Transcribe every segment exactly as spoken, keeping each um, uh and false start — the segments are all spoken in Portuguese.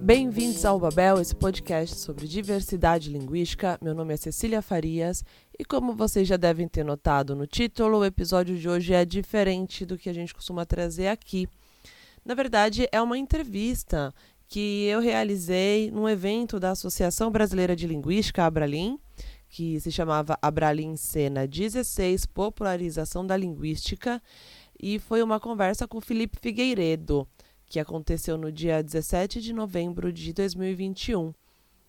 Bem-vindos ao Babel, esse podcast sobre diversidade linguística. Meu nome é Cecília Farias e, como vocês já devem ter notado no título, o episódio de hoje é diferente do que a gente costuma trazer aqui. Na verdade, é uma entrevista que eu realizei num evento da Associação Brasileira de Linguística, Abralin, que se chamava Abralin em Cena dezesseis, Popularização da Linguística, e foi uma conversa com Felipe Figueiredo, que aconteceu no dia dezessete de novembro de dois mil e vinte e um.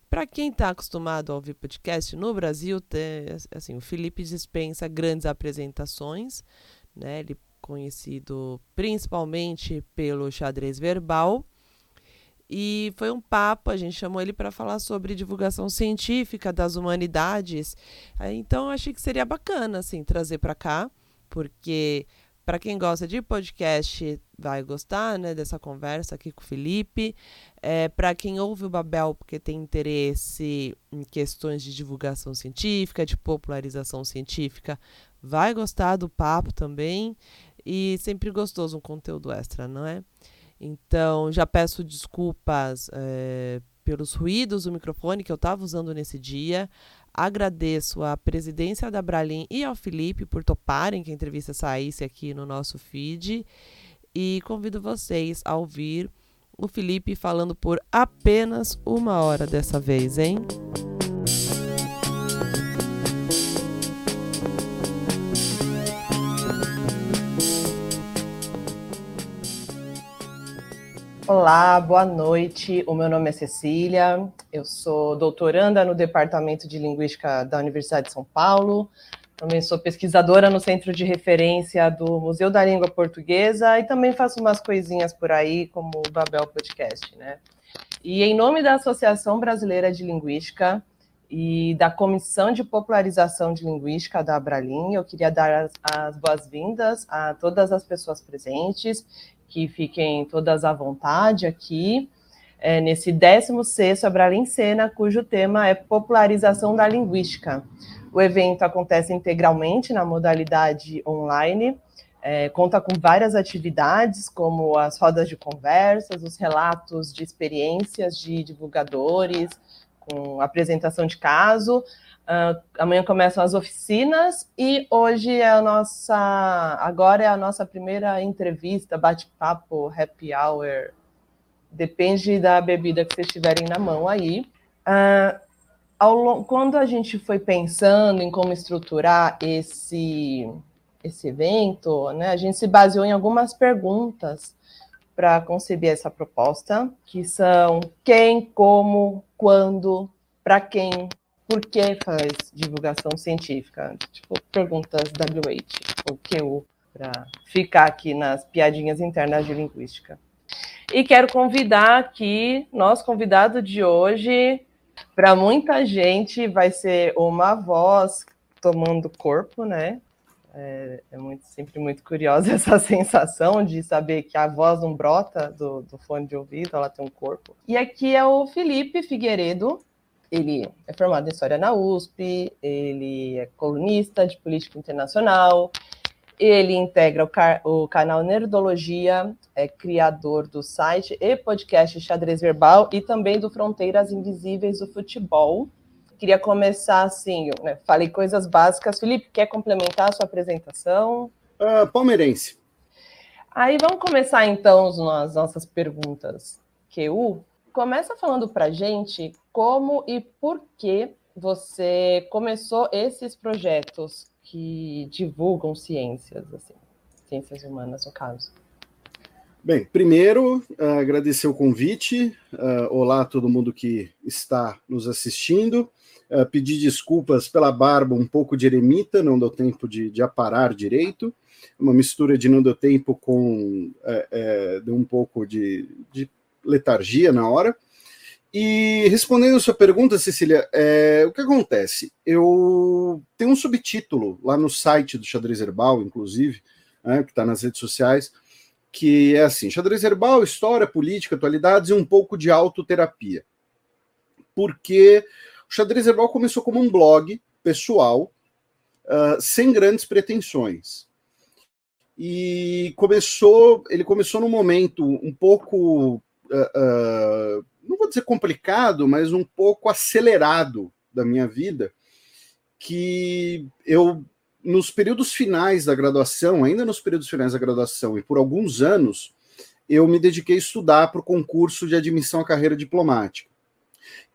Para quem está acostumado a ouvir podcast no Brasil, tem, assim, o Felipe dispensa grandes apresentações, né? Ele é conhecido principalmente pelo Xadrez Verbal, e foi um papo, a gente chamou ele para falar sobre divulgação científica das humanidades. Então, achei que seria bacana, assim, trazer para cá, porque para quem gosta de podcast vai gostar, né, dessa conversa aqui com o Felipe. É, para quem ouve o Babel porque tem interesse em questões de divulgação científica, de popularização científica, vai gostar do papo também. E sempre gostoso um conteúdo extra, não é? Então, já peço desculpas é, pelos ruídos do microfone que eu estava usando nesse dia. Agradeço à presidência da Abralin e ao Felipe por toparem que a entrevista saísse aqui no nosso feed. E convido vocês a ouvir o Felipe falando por apenas uma hora dessa vez, hein? Olá, boa noite. O meu nome é Cecília, eu sou doutoranda no Departamento de Linguística da Universidade de São Paulo, também sou pesquisadora no Centro de Referência do Museu da Língua Portuguesa e também faço umas coisinhas por aí, como o Babel Podcast, né? E em nome da Associação Brasileira de Linguística e da Comissão de Popularização de Linguística da Abralin, eu queria dar as, as boas-vindas a todas as pessoas presentes, que fiquem todas à vontade aqui, é, nesse décimo sexto Abralin em Cena, cujo tema é Popularização da Linguística. O evento acontece integralmente na modalidade online, é, conta com várias atividades, como as rodas de conversas, os relatos de experiências de divulgadores, com apresentação de caso. Uh, amanhã começam as oficinas e hoje é a nossa, agora é a nossa primeira entrevista, bate-papo, happy hour, depende da bebida que vocês tiverem na mão aí. Uh, ao, quando a gente foi pensando em como estruturar esse, esse evento, né, a gente se baseou em algumas perguntas para conceber essa proposta, que são quem, como, quando, para quem, por que faz divulgação científica? Tipo, perguntas W H, ou Q U, para ficar aqui nas piadinhas internas de linguística. E quero convidar aqui, nosso convidado de hoje, para muita gente vai ser uma voz tomando corpo, né? É, é muito, sempre muito curiosa essa sensação de saber que a voz não brota do, do fone de ouvido, ela tem um corpo. E aqui é o Felipe Figueiredo. Ele é formado em História na U S P, ele é colunista de política internacional, ele integra o, car- o canal Nerdologia, é criador do site e podcast Xadrez Verbal e também do Fronteiras Invisíveis do Futebol. Queria começar assim, eu, né, falei coisas básicas. Felipe, quer complementar a sua apresentação? Uh, palmeirense. Aí vamos começar então as nossas perguntas. Q U? Começa falando para a gente como e por que você começou esses projetos que divulgam ciências, assim, ciências humanas, no caso. Bem, primeiro, agradecer o convite. Olá a todo mundo que está nos assistindo. Pedir desculpas pela barba um pouco de eremita, não deu tempo de, de aparar direito. Uma mistura de não deu tempo com é, é, um pouco de... de letargia na hora. E respondendo a sua pergunta, Cecília, é, o que acontece? Eu tenho um subtítulo lá no site do Xadrez Verbal, inclusive, né, que está nas redes sociais, que é assim, Xadrez Verbal, História, Política, Atualidades e um pouco de autoterapia. Porque o Xadrez Verbal começou como um blog, pessoal, uh, sem grandes pretensões. E começou, ele começou num momento um pouco, uh, uh, não vou dizer complicado, mas um pouco acelerado da minha vida, que eu, nos períodos finais da graduação, ainda nos períodos finais da graduação, e por alguns anos, eu me dediquei a estudar para o concurso de admissão à carreira diplomática.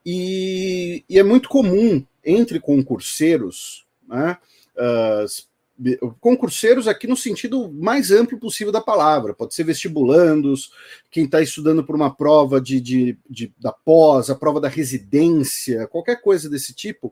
E, e é muito comum entre concurseiros, né, uh, concurseiros aqui no sentido mais amplo possível da palavra, pode ser vestibulandos, quem está estudando por uma prova de, de, de, da pós, a prova da residência, qualquer coisa desse tipo,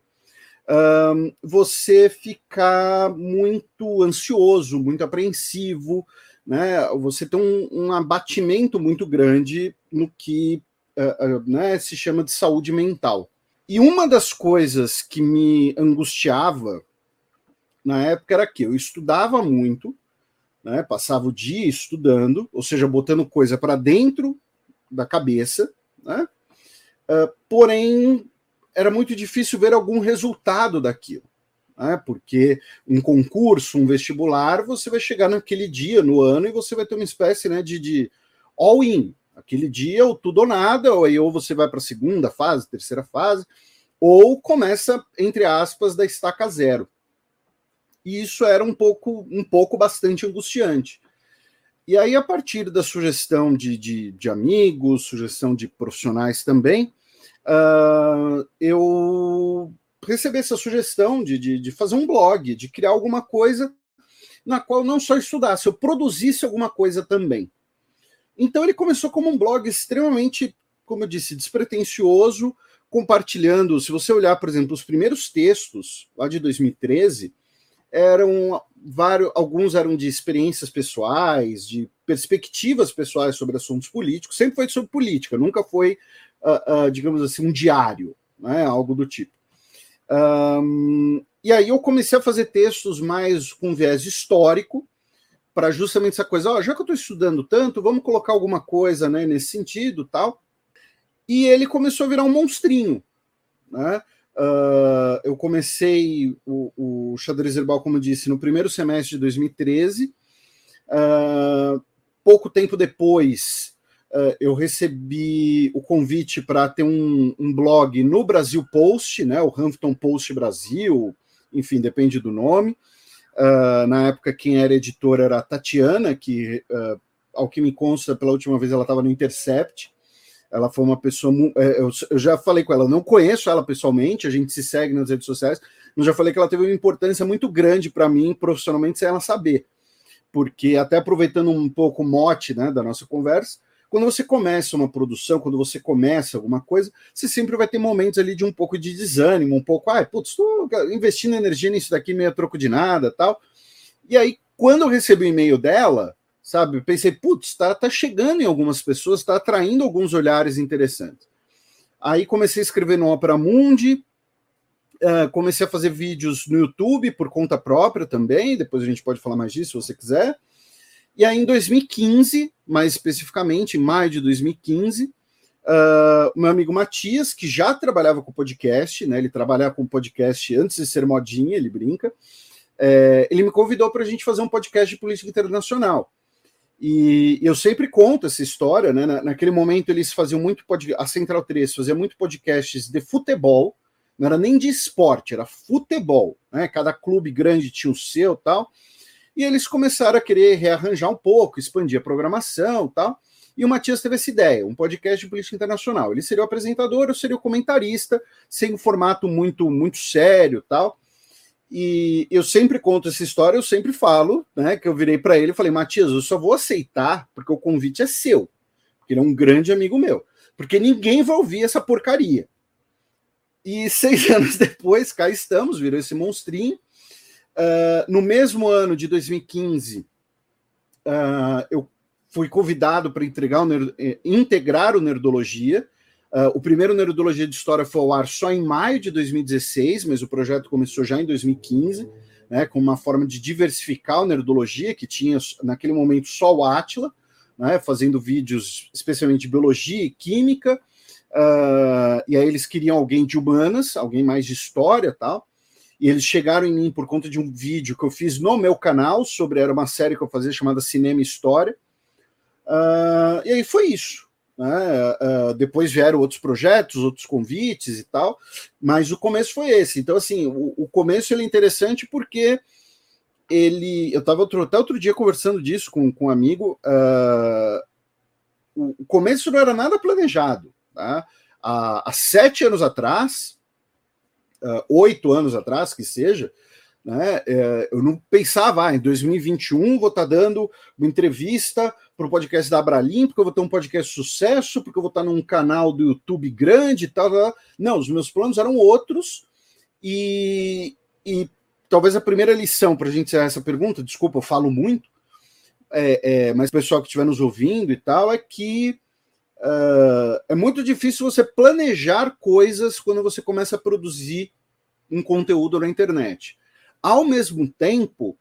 uh, você ficar muito ansioso, muito apreensivo, né, você tem um, um abatimento muito grande no que uh, uh, né, se chama de saúde mental. E uma das coisas que me angustiava na época era que eu estudava muito, né, passava o dia estudando, ou seja, botando coisa para dentro da cabeça, né, uh, porém era muito difícil ver algum resultado daquilo. Porque um concurso, um vestibular, você vai chegar naquele dia, no ano, e você vai ter uma espécie, né, de, de all-in. Aquele dia, ou tudo ou nada, ou, aí, ou você vai para a segunda fase, terceira fase, ou começa, entre aspas, da estaca zero. E isso era um pouco, um pouco bastante angustiante. E aí, a partir da sugestão de, de, de amigos, sugestão de profissionais também, uh, eu... receber essa sugestão de, de, de fazer um blog, de criar alguma coisa na qual não só estudasse, eu produzisse alguma coisa também. Então ele começou como um blog extremamente, como eu disse, despretensioso, compartilhando, se você olhar, por exemplo, os primeiros textos, lá de dois mil e treze, eram vários, alguns eram de experiências pessoais, de perspectivas pessoais sobre assuntos políticos, sempre foi sobre política, nunca foi, uh, uh, digamos assim, um diário, né, algo do tipo. Um, e aí eu comecei a fazer textos mais com viés histórico, para justamente essa coisa, ó, já que eu estou estudando tanto, vamos colocar alguma coisa, né, nesse sentido, tal. E ele começou a virar um monstrinho, né? Uh, eu comecei o, o Xadrez Verbal, como eu disse, no primeiro semestre de dois mil e treze. Uh, pouco tempo depois, Uh, eu recebi o convite para ter um, um blog no Brasil Post, né, o Huffington Post Brasil, enfim, depende do nome. Uh, na época, quem era editora era a Tatiana, que, uh, ao que me consta, pela última vez ela estava no Intercept. Ela foi uma pessoa... Eu, eu já falei com ela, não conheço ela pessoalmente, a gente se segue nas redes sociais, mas já falei que ela teve uma importância muito grande para mim, profissionalmente, sem ela saber. Porque, até aproveitando um pouco o mote, né, da nossa conversa, quando você começa uma produção, quando você começa alguma coisa, você sempre vai ter momentos ali de um pouco de desânimo, um pouco, ah, putz, estou investindo energia nisso daqui, meio a troco de nada, tal. E aí, quando eu recebi o e-mail dela, sabe, eu pensei, putz, tá, tá chegando em algumas pessoas, está atraindo alguns olhares interessantes. Aí comecei a escrever no Opera Mundi, uh, comecei a fazer vídeos no YouTube por conta própria também, depois a gente pode falar mais disso se você quiser. E aí, em dois mil e quinze, mais especificamente, em maio de dois mil e quinze, uh, meu amigo Matias, que já trabalhava com podcast, né, ele trabalhava com podcast antes de ser modinha, ele brinca, é, ele me convidou para a gente fazer um podcast de política internacional. E eu sempre conto essa história, né, na, naquele momento eles faziam muito podcast, a Central três fazia muito podcasts de futebol, não era nem de esporte, era futebol, né, cada clube grande tinha o seu e tal. E eles começaram a querer rearranjar um pouco, expandir a programação e tal. E o Matias teve essa ideia, um podcast de política internacional. Ele seria o apresentador, eu seria o comentarista, sem um formato muito, muito sério e tal. E eu sempre conto essa história, eu sempre falo, né, que eu virei para ele e falei, Matias, eu só vou aceitar porque o convite é seu, porque ele é um grande amigo meu, porque ninguém vai ouvir essa porcaria. E seis anos depois, cá estamos, virou esse monstrinho. Uh, no mesmo ano de dois mil e quinze, uh, eu fui convidado para integrar o Nerdologia. Uh, o primeiro Nerdologia de História foi ao ar só em maio de dois mil e dezesseis, mas o projeto começou já em dois mil e quinze, né, com uma forma de diversificar o Nerdologia, que tinha naquele momento só o Átila, né, fazendo vídeos especialmente de biologia e química, uh, e aí eles queriam alguém de humanas, alguém mais de história e tal. e eles chegaram em mim por conta de um vídeo que eu fiz no meu canal sobre, era uma série que eu fazia chamada Cinema e História, uh, e aí foi isso, né? Uh, depois vieram outros projetos, outros convites e tal, mas o começo foi esse. Então, assim, o, o começo ele é interessante porque ele, eu estava até outro dia conversando disso com, com um amigo, uh, o, o começo não era nada planejado, tá? Há, há sete anos atrás, uh, oito anos atrás, que seja, né, uh, eu não pensava, ah, em dois mil e vinte e um vou estar tá dando uma entrevista para o podcast da Abralin, porque eu vou ter um podcast sucesso, porque eu vou estar tá num canal do YouTube grande e tal, tal, tal. Não, os meus planos eram outros, e, e talvez a primeira lição para a gente encerrar essa pergunta, desculpa, eu falo muito, é, é, mas o pessoal que estiver nos ouvindo e tal, é que Uh, é muito difícil você planejar coisas quando você começa a produzir um conteúdo na internet. Ao mesmo tempo,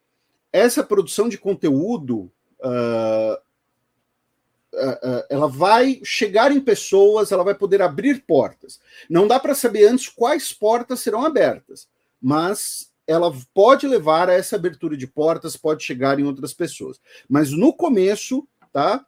essa produção de conteúdo uh, uh, uh, ela vai chegar em pessoas, ela vai poder abrir portas. Não dá para saber antes quais portas serão abertas, mas ela pode levar a essa abertura de portas, pode chegar em outras pessoas. Mas no começo, tá?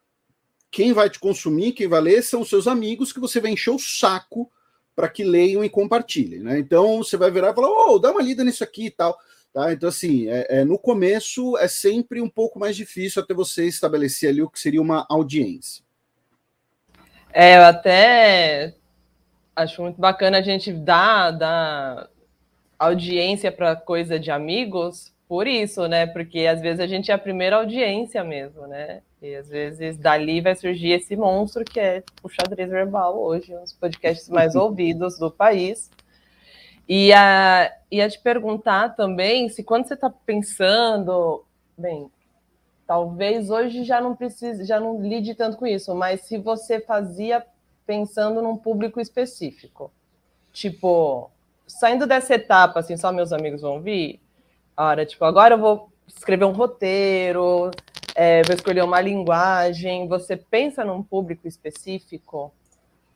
Quem vai te consumir, quem vai ler, são os seus amigos que você vai encher o saco para que leiam e compartilhem, né? Então, você vai virar e falar, ô, oh, dá uma lida nisso aqui e tal. Tá? Então, assim, é, é, no começo é sempre um pouco mais difícil até você estabelecer ali o que seria uma audiência. É, eu até acho muito bacana a gente dar, dar audiência para coisa de amigos por isso, né? Porque, às vezes, a gente é a primeira audiência mesmo, né? E, às vezes, dali vai surgir esse monstro que é o Xadrez Verbal hoje, um dos podcasts mais ouvidos do país. E a, e a te perguntar também se quando você está pensando... Bem, talvez hoje já não precise, já não lide tanto com isso, mas se você fazia pensando num público específico. Tipo, saindo dessa etapa, assim, só meus amigos vão ouvir, a hora, tipo, agora eu vou escrever um roteiro... É, vou escolher uma linguagem, você pensa num público específico,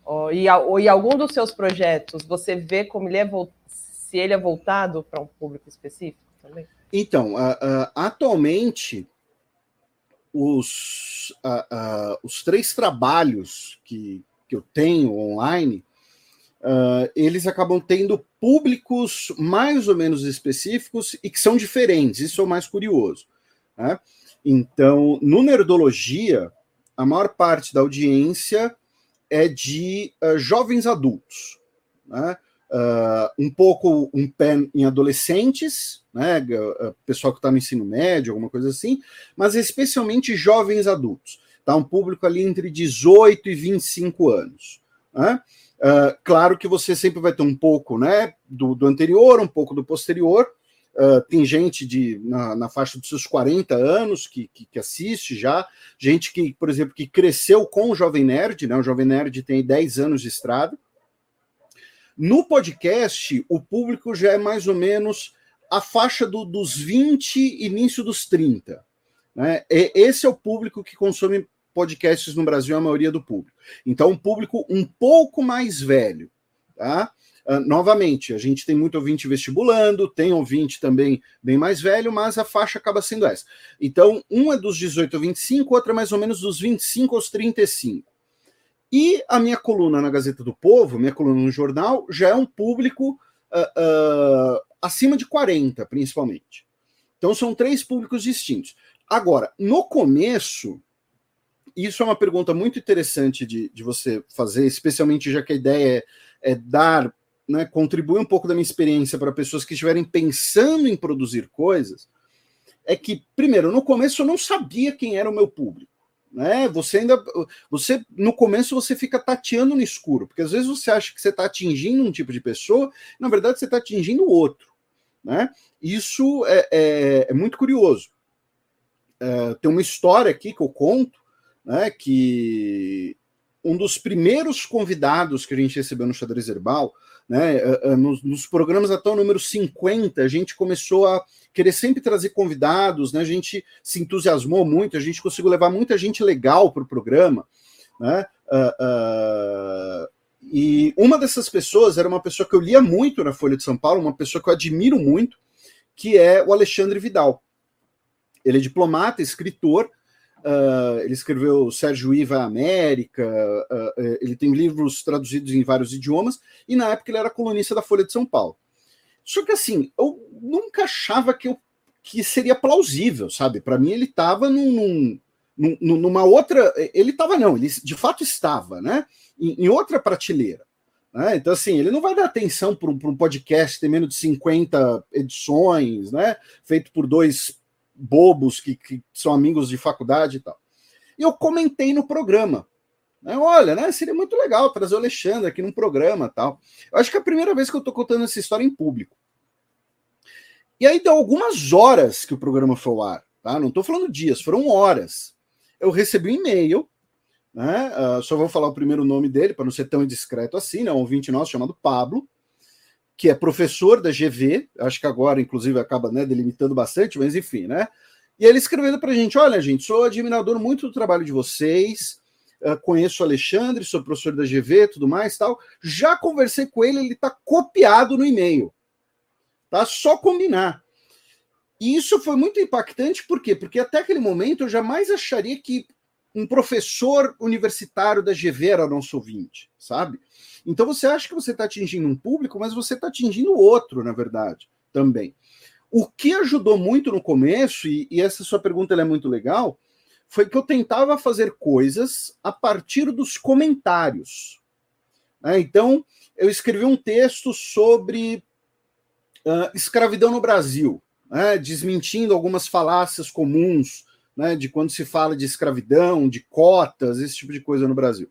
ou, e, ou, e algum dos seus projetos, você vê como ele é vo- se ele é voltado para um público específico também? Então, uh, uh, atualmente, os, uh, uh, os três trabalhos que, que eu tenho online, uh, eles acabam tendo públicos mais ou menos específicos e que são diferentes, isso é o mais curioso, né? Então, no Nerdologia, a maior parte da audiência é de uh, jovens adultos, né? uh, um pouco um pé em adolescentes, né? uh, pessoal que está no ensino médio, alguma coisa assim, mas especialmente jovens adultos, tá? Um público ali entre dezoito e vinte e cinco anos, né? Uh, claro que você sempre vai ter um pouco, né, do, do anterior, um pouco do posterior. Uh, tem gente de, na, na faixa dos seus quarenta anos que, que, que assiste já, gente que, por exemplo, que cresceu com o Jovem Nerd, né? O Jovem Nerd tem dez anos de estrada. No podcast, o público já é mais ou menos a faixa do, dos vinte, início dos trinta, né? E esse é o público que consome podcasts no Brasil, a maioria do público. Então, um público um pouco mais velho, tá? Uh, novamente, a gente tem muito ouvinte vestibulando, tem ouvinte também bem mais velho, mas a faixa acaba sendo essa. Então, um é dos dezoito a vinte e cinco, outra é mais ou menos dos vinte e cinco aos trinta e cinco. E a minha coluna na Gazeta do Povo, minha coluna no jornal, já é um público uh, uh, acima de quarenta, principalmente. Então, são três públicos distintos. Agora, no começo, isso é uma pergunta muito interessante de, de você fazer, especialmente já que a ideia é, é dar... Né, contribuir um pouco da minha experiência para pessoas que estiverem pensando em produzir coisas, é que, primeiro, no começo eu não sabia quem era o meu público, né? Você ainda, você, no começo você fica tateando no escuro, porque às vezes você acha que você está atingindo um tipo de pessoa, na verdade você está atingindo outro, né? Isso é, é, é muito curioso. É, tem uma história aqui que eu conto, né, que um dos primeiros convidados que a gente recebeu no Xadrez Verbal, né, nos, nos programas até o número cinquenta, a gente começou a querer sempre trazer convidados, né, a gente se entusiasmou muito, a gente conseguiu levar muita gente legal para o programa, né, uh, uh, E uma dessas pessoas era uma pessoa que eu lia muito na Folha de São Paulo, uma pessoa que eu admiro muito, que é o Alexandre Vidal. Ele é diplomata, escritor, uh, ele escreveu Sérgio Vieira América, uh, uh, ele tem livros traduzidos em vários idiomas, e na época ele era colunista da Folha de São Paulo. Só que assim, eu nunca achava que, eu, que seria plausível, sabe? Para mim ele estava num, num, numa outra... Ele estava não, ele de fato estava, né? Em, em outra prateleira. Né? Então assim, ele não vai dar atenção para um, um podcast que tem menos de cinquenta edições, né? Feito por dois bobos que, que são amigos de faculdade e tal. E eu comentei no programa. Né? Olha, né? Seria muito legal trazer o Alexandre aqui num programa e tal. Eu acho que é a primeira vez que eu estou contando essa história em público. E aí deu algumas horas que o programa foi ao ar. Tá? Não estou falando dias, foram horas. Eu recebi um e-mail, né? uh, só vou falar o primeiro nome dele, para não ser tão indiscreto assim, né? Um ouvinte nosso chamado Pablo, que é professor da G V, acho que agora, inclusive, acaba, né, delimitando bastante, mas enfim, né? E ele escrevendo para a gente, olha, gente, sou admirador muito do trabalho de vocês, uh, conheço o Alexandre, sou professor da G V, tudo mais, tal. Já conversei com ele, ele está copiado no e-mail. Tá? Só combinar. E isso foi muito impactante, por quê? Porque até aquele momento eu jamais acharia que um professor universitário da G V era nosso ouvinte, sabe? Então você acha que você está atingindo um público, mas você está atingindo outro, na verdade, também. O que ajudou muito no começo, e, e essa sua pergunta ela é muito legal, foi que eu tentava fazer coisas a partir dos comentários. Né? Então, eu escrevi um texto sobre uh, escravidão no Brasil, né? Desmentindo algumas falácias comuns, né? De quando se fala de escravidão, de cotas, esse tipo de coisa no Brasil.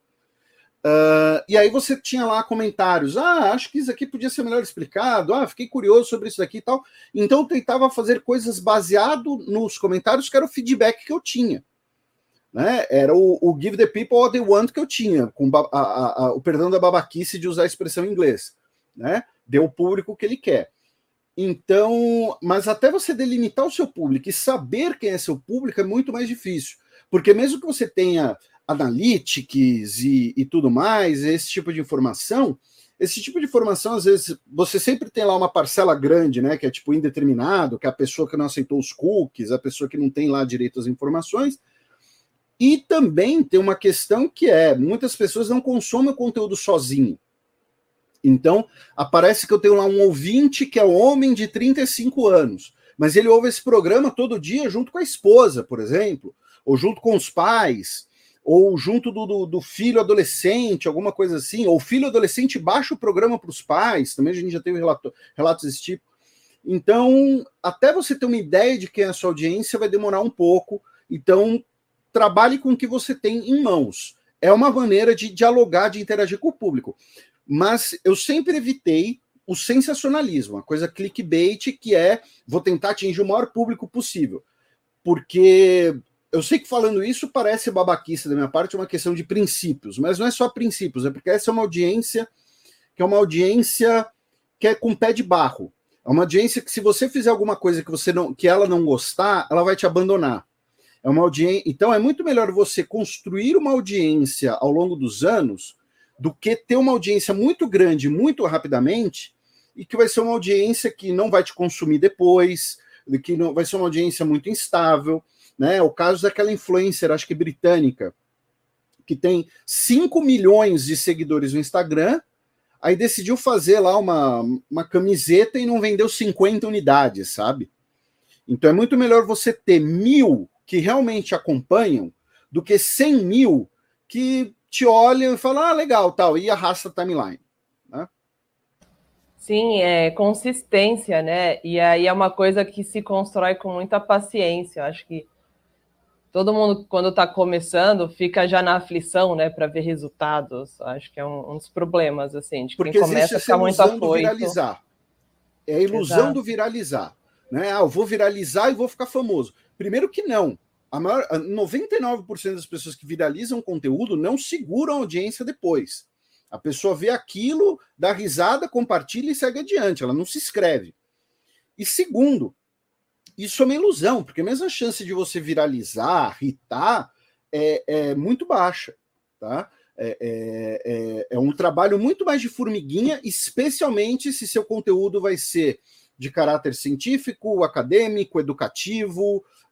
Uh, e aí você tinha lá comentários, ah, acho que isso aqui podia ser melhor explicado, ah, fiquei curioso sobre isso daqui e tal. Então eu tentava fazer coisas baseado nos comentários, que era o feedback que eu tinha. Né? Era o, o give the people what they want que eu tinha, com a, a, a, o perdão da babaquice de usar a expressão em inglês. Né? Deu o público o que ele quer. Então, mas até você delimitar o seu público e saber quem é seu público é muito mais difícil. Porque mesmo que você tenha... analytics e, e tudo mais, esse tipo de informação, esse tipo de informação, às vezes, você sempre tem lá uma parcela grande, né, que é tipo indeterminado, que é a pessoa que não aceitou os cookies, a pessoa que não tem lá direito às informações, e também tem uma questão que é, muitas pessoas não consomem o conteúdo sozinho, então, aparece que eu tenho lá um ouvinte que é um homem de trinta e cinco anos, mas ele ouve esse programa todo dia junto com a esposa, por exemplo, ou junto com os pais, ou junto do, do, do filho adolescente, alguma coisa assim, ou filho adolescente baixa o programa para os pais, também a gente já teve relato, relatos desse tipo. Então, até você ter uma ideia de quem é a sua audiência vai demorar um pouco, então trabalhe com o que você tem em mãos. É uma maneira de dialogar, de interagir com o público. Mas eu sempre evitei o sensacionalismo, a coisa clickbait, que é, vou tentar atingir o maior público possível. Porque... eu sei que falando isso parece babaquice da minha parte, uma questão de princípios, mas não é só princípios, é porque essa é uma audiência que é uma audiência que é com pé de barro. É uma audiência que se você fizer alguma coisa que, você não, que ela não gostar, ela vai te abandonar. É uma audiência, então é muito melhor você construir uma audiência ao longo dos anos do que ter uma audiência muito grande, muito rapidamente, e que vai ser uma audiência que não vai te consumir depois, que não, vai ser uma audiência muito instável. Né, o caso daquela influencer, acho que britânica, que tem cinco milhões de seguidores no Instagram, aí decidiu fazer lá uma, uma camiseta e não vendeu cinquenta unidades, sabe? Então é muito melhor você ter mil que realmente acompanham do que cem mil que te olham e falam, ah, legal, tal, e arrasta a timeline. Né? Sim, é consistência, né? E aí é uma coisa que se constrói com muita paciência, eu acho que todo mundo, quando está começando, fica já na aflição, né, para ver resultados. Acho que é um, um dos problemas, assim, de quem porque começa a ficar muito afoito. Porque existe essa ilusão do viralizar. É a ilusão Exato. do viralizar. Né? Ah, eu vou viralizar e vou ficar famoso. Primeiro que não. A maior, noventa e nove por cento das pessoas que viralizam conteúdo não seguram a audiência depois. A pessoa vê aquilo, dá risada, compartilha e segue adiante. Ela não se inscreve. E segundo... isso é uma ilusão, porque mesmo a chance de você viralizar, hitar, é, é muito baixa, tá? É, é, é um trabalho muito mais de formiguinha, especialmente se seu conteúdo vai ser de caráter científico, acadêmico, educativo,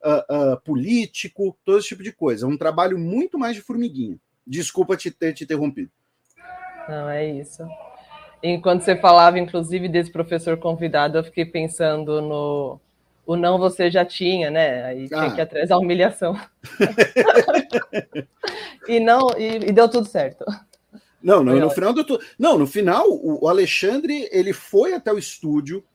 uh, uh, político, todo esse tipo de coisa. É um trabalho muito mais de formiguinha. Desculpa te ter te interrompido. Não, é isso. Enquanto você falava, inclusive, desse professor convidado, eu fiquei pensando no... O não você já tinha, né? Aí tinha ah. que ir atrás da humilhação. e, não, e, e deu tudo certo. Não, não no, final do, não, no final, o Alexandre ele foi até o estúdio,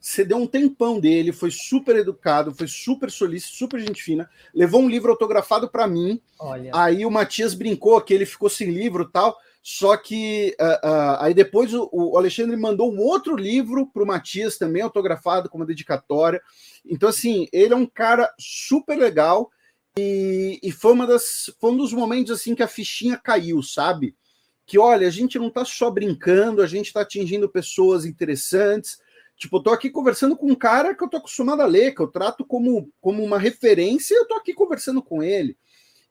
cedeu um tempão dele, foi super educado, foi super solícito, super gente fina, levou um livro autografado para mim. Olha. Aí o Matias brincou que ele ficou sem livro e tal, só que uh, uh, aí depois o, o Alexandre mandou um outro livro para o Matias também, autografado, com uma dedicatória. Então, assim, ele é um cara super legal e, e foi, uma das, foi um dos momentos assim, que a fichinha caiu, sabe? Que, olha, a gente não está só brincando, a gente está atingindo pessoas interessantes. Tipo, eu tô aqui conversando com um cara que eu tô acostumado a ler, que eu trato como, como uma referência, e eu tô aqui conversando com ele.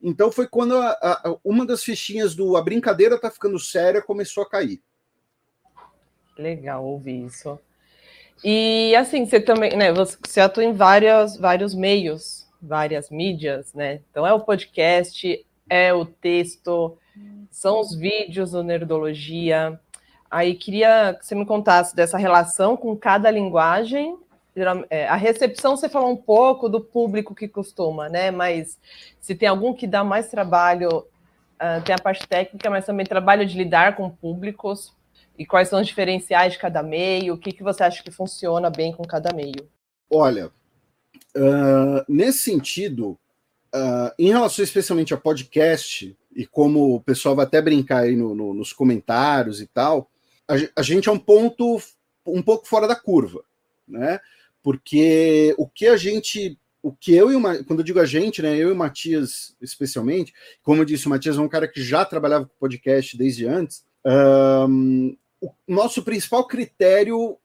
Então foi quando a, a, uma das fichinhas do A Brincadeira Tá Ficando Séria começou a cair. Legal ouvir isso. E assim, você também, né, você, você atua em várias, vários meios, várias mídias, né? Então é o podcast, é o texto, são os vídeos do Nerdologia. Aí queria que você me contasse dessa relação com cada linguagem. A recepção, você falou um pouco do público que costuma, né? Mas se tem algum que dá mais trabalho, tem a parte técnica, mas também trabalho de lidar com públicos. E quais são os diferenciais de cada meio? O que, que você acha que funciona bem com cada meio? Olha, uh, nesse sentido, uh, em relação especialmente a podcast, e como o pessoal vai até brincar aí no, no, nos comentários e tal, a, a gente é um ponto um pouco fora da curva, né? Porque o que a gente, o que eu e o Matias, quando eu digo a gente, né, eu e o Matias especialmente, como eu disse, o Matias é um cara que já trabalhava com podcast desde antes, um, o nosso principal critério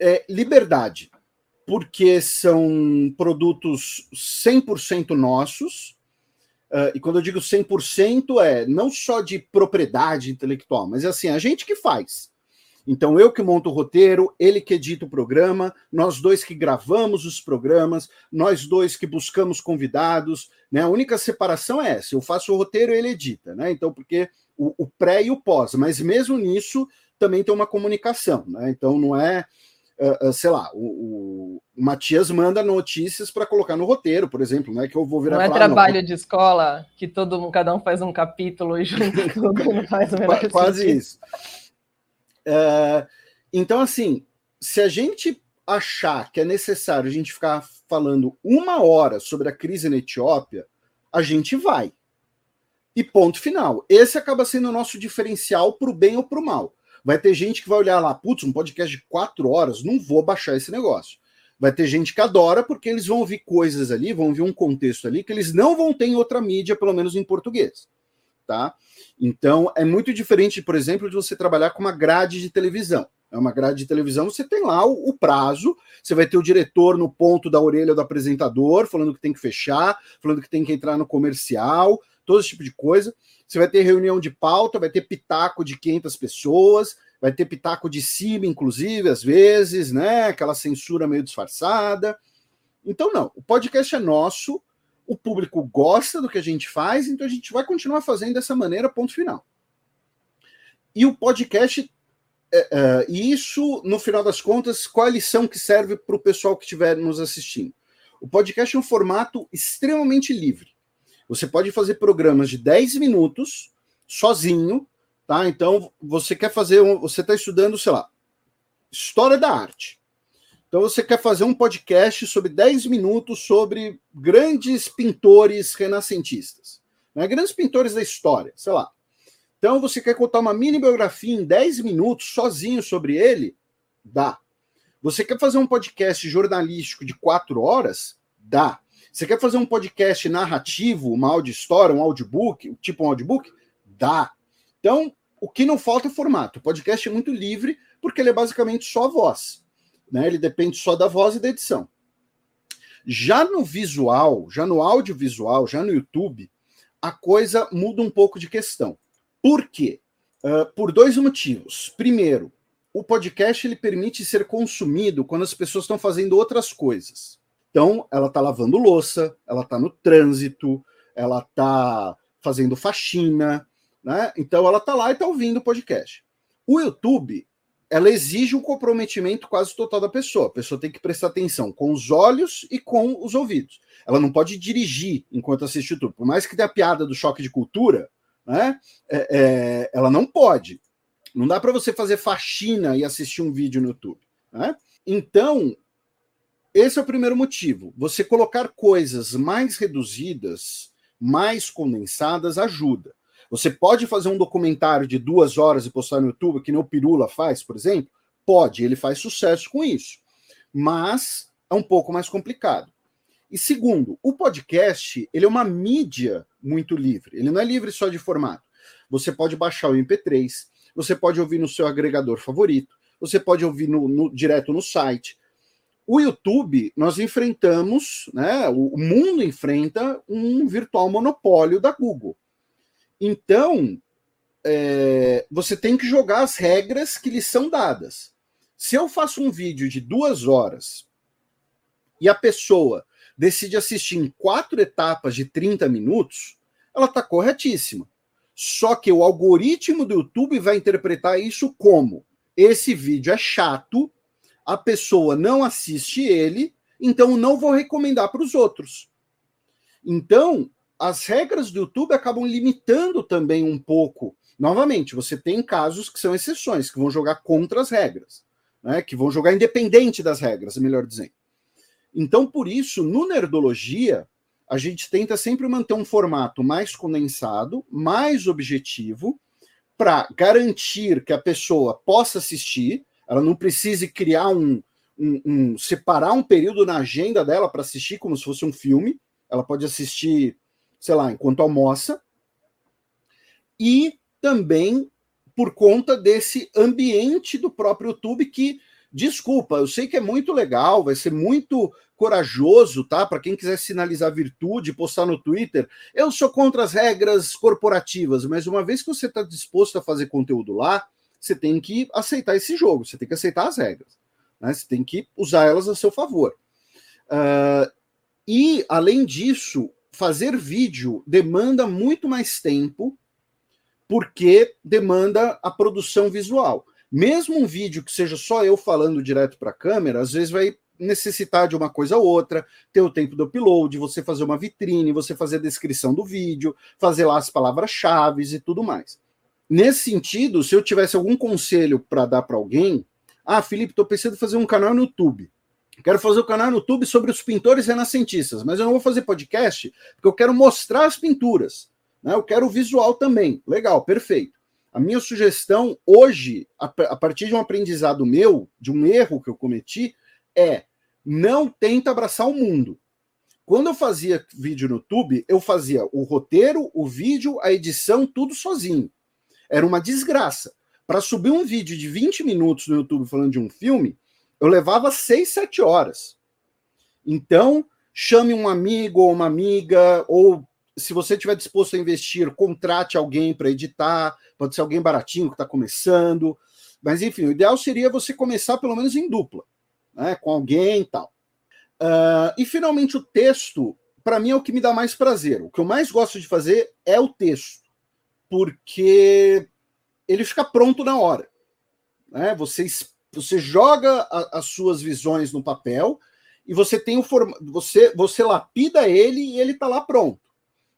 é liberdade, porque são produtos cem por cento nossos, uh, e quando eu digo cem por cento é não só de propriedade intelectual, mas é assim, a gente que faz. Então, eu que monto o roteiro, ele que edita o programa, nós dois que gravamos os programas, nós dois que buscamos convidados, né? A única separação é essa, eu faço o roteiro e ele edita, né? Então, porque o, o pré e o pós, mas mesmo nisso também tem uma comunicação, né? Então, não é, uh, uh, sei lá, o, o Matias manda notícias para colocar no roteiro, por exemplo, né? Que eu vou virar não é trabalho não. de escola, que todo, cada um faz um capítulo e junta tudo, não faz o melhor Quase sentido. Isso. Uh, então, assim, se a gente achar que é necessário a gente ficar falando uma hora sobre a crise na Etiópia, a gente vai. E ponto final. Esse acaba sendo o nosso diferencial para o bem ou para o mal. Vai ter gente que vai olhar lá, putz, um podcast de quatro horas, não vou baixar esse negócio. Vai ter gente que adora porque eles vão ouvir coisas ali, vão ouvir um contexto ali que eles não vão ter em outra mídia, pelo menos em português. Tá? Então, é muito diferente, por exemplo, de você trabalhar com uma grade de televisão. É uma grade de televisão, você tem lá o, o prazo, você vai ter o diretor no ponto da orelha do apresentador, falando que tem que fechar, falando que tem que entrar no comercial, todo esse tipo de coisa. Você vai ter reunião de pauta, vai ter pitaco de quinhentas pessoas, vai ter pitaco de cima, inclusive, às vezes, né? Aquela censura meio disfarçada. Então, não, o podcast é nosso, o público gosta do que a gente faz, então a gente vai continuar fazendo dessa maneira, ponto final. E o podcast, é, é, isso, no final das contas, qual a lição que serve para o pessoal que estiver nos assistindo? O podcast é um formato extremamente livre. Você pode fazer programas de dez minutos, sozinho, tá? Então, você quer fazer, um, você está estudando, sei lá, história da arte. Então, você quer fazer um podcast sobre dez minutos sobre grandes pintores renascentistas, né? Grandes pintores da história, sei lá. Então, você quer contar uma mini biografia em dez minutos sozinho sobre ele? Dá. Você quer fazer um podcast jornalístico de quatro horas? Dá. Você quer fazer um podcast narrativo, uma audio-história, um audiobook, tipo um audiobook? Dá. Então, o que não falta é formato. O podcast é muito livre porque ele é basicamente só voz. Né, ele depende só da voz e da edição. Já no visual, já no audiovisual, já no YouTube, a coisa muda um pouco de questão. Por quê? Uh, por dois motivos. Primeiro, o podcast ele permite ser consumido quando as pessoas estão fazendo outras coisas. Então, ela está lavando louça, ela está no trânsito, ela está fazendo faxina, né? Então, ela está lá e está ouvindo o podcast. O YouTube, ela exige um comprometimento quase total da pessoa. A pessoa tem que prestar atenção com os olhos e com os ouvidos. Ela não pode dirigir enquanto assiste o YouTube. Por mais que tenha a piada do choque de cultura, né? É, é, ela não pode. Não dá para você fazer faxina e assistir um vídeo no YouTube, né? Então, esse é o primeiro motivo. Você colocar coisas mais reduzidas, mais condensadas, ajuda. Você pode fazer um documentário de duas horas e postar no YouTube, que nem o Pirula faz, por exemplo? Pode, ele faz sucesso com isso. Mas é um pouco mais complicado. E segundo, o podcast, ele é uma mídia muito livre. Ele não é livre só de formato. Você pode baixar o M P três, você pode ouvir no seu agregador favorito, você pode ouvir no, no, direto no site. O YouTube, nós enfrentamos, né, o mundo enfrenta um virtual monopólio da Google. Então, é, você tem que jogar as regras que lhe são dadas. Se eu faço um vídeo de duas horas e a pessoa decide assistir em quatro etapas de trinta minutos, ela está corretíssima. Só que o algoritmo do YouTube vai interpretar isso como: esse vídeo é chato, a pessoa não assiste ele, então não vou recomendar para os outros. Então, as regras do YouTube acabam limitando também um pouco. Novamente, você tem casos que são exceções, que vão jogar contra as regras, né? Que vão jogar independente das regras, melhor dizendo. Então, por isso, no Nerdologia, a gente tenta sempre manter um formato mais condensado, mais objetivo, para garantir que a pessoa possa assistir, ela não precise criar um... um, um separar um período na agenda dela para assistir, como se fosse um filme. Ela pode assistir, sei lá, enquanto almoça, e também por conta desse ambiente do próprio YouTube que, desculpa, eu sei que é muito legal, vai ser muito corajoso, tá? Para quem quiser sinalizar virtude, postar no Twitter, eu sou contra as regras corporativas, mas uma vez que você está disposto a fazer conteúdo lá, você tem que aceitar esse jogo, você tem que aceitar as regras, né? Você tem que usar elas a seu favor. Uh, e, além disso, fazer vídeo demanda muito mais tempo, porque demanda a produção visual. Mesmo um vídeo que seja só eu falando direto para a câmera, às vezes vai necessitar de uma coisa ou outra, ter o tempo do upload, você fazer uma vitrine, você fazer a descrição do vídeo, fazer lá as palavras-chave e tudo mais. Nesse sentido, se eu tivesse algum conselho para dar para alguém, ah, Felipe, estou pensando em fazer um canal no YouTube. Quero fazer o canal no YouTube sobre os pintores renascentistas, mas eu não vou fazer podcast porque eu quero mostrar as pinturas, né? Eu quero o visual também. Legal, perfeito. A minha sugestão hoje, a partir de um aprendizado meu, de um erro que eu cometi, é: não tenta abraçar o mundo. Quando eu fazia vídeo no YouTube, eu fazia o roteiro, o vídeo, a edição, tudo sozinho. Era uma desgraça. Para subir um vídeo de vinte minutos no YouTube falando de um filme, eu levava seis, sete horas. Então, chame um amigo ou uma amiga, ou se você estiver disposto a investir, contrate alguém para editar, pode ser alguém baratinho que está começando, mas enfim, o ideal seria você começar pelo menos em dupla, né, com alguém e tal. Uh, e finalmente o texto, para mim é o que me dá mais prazer, o que eu mais gosto de fazer é o texto, porque ele fica pronto na hora, né? Você espera. Você joga a, as suas visões no papel e você tem o formato, você, você lapida ele e ele está lá pronto,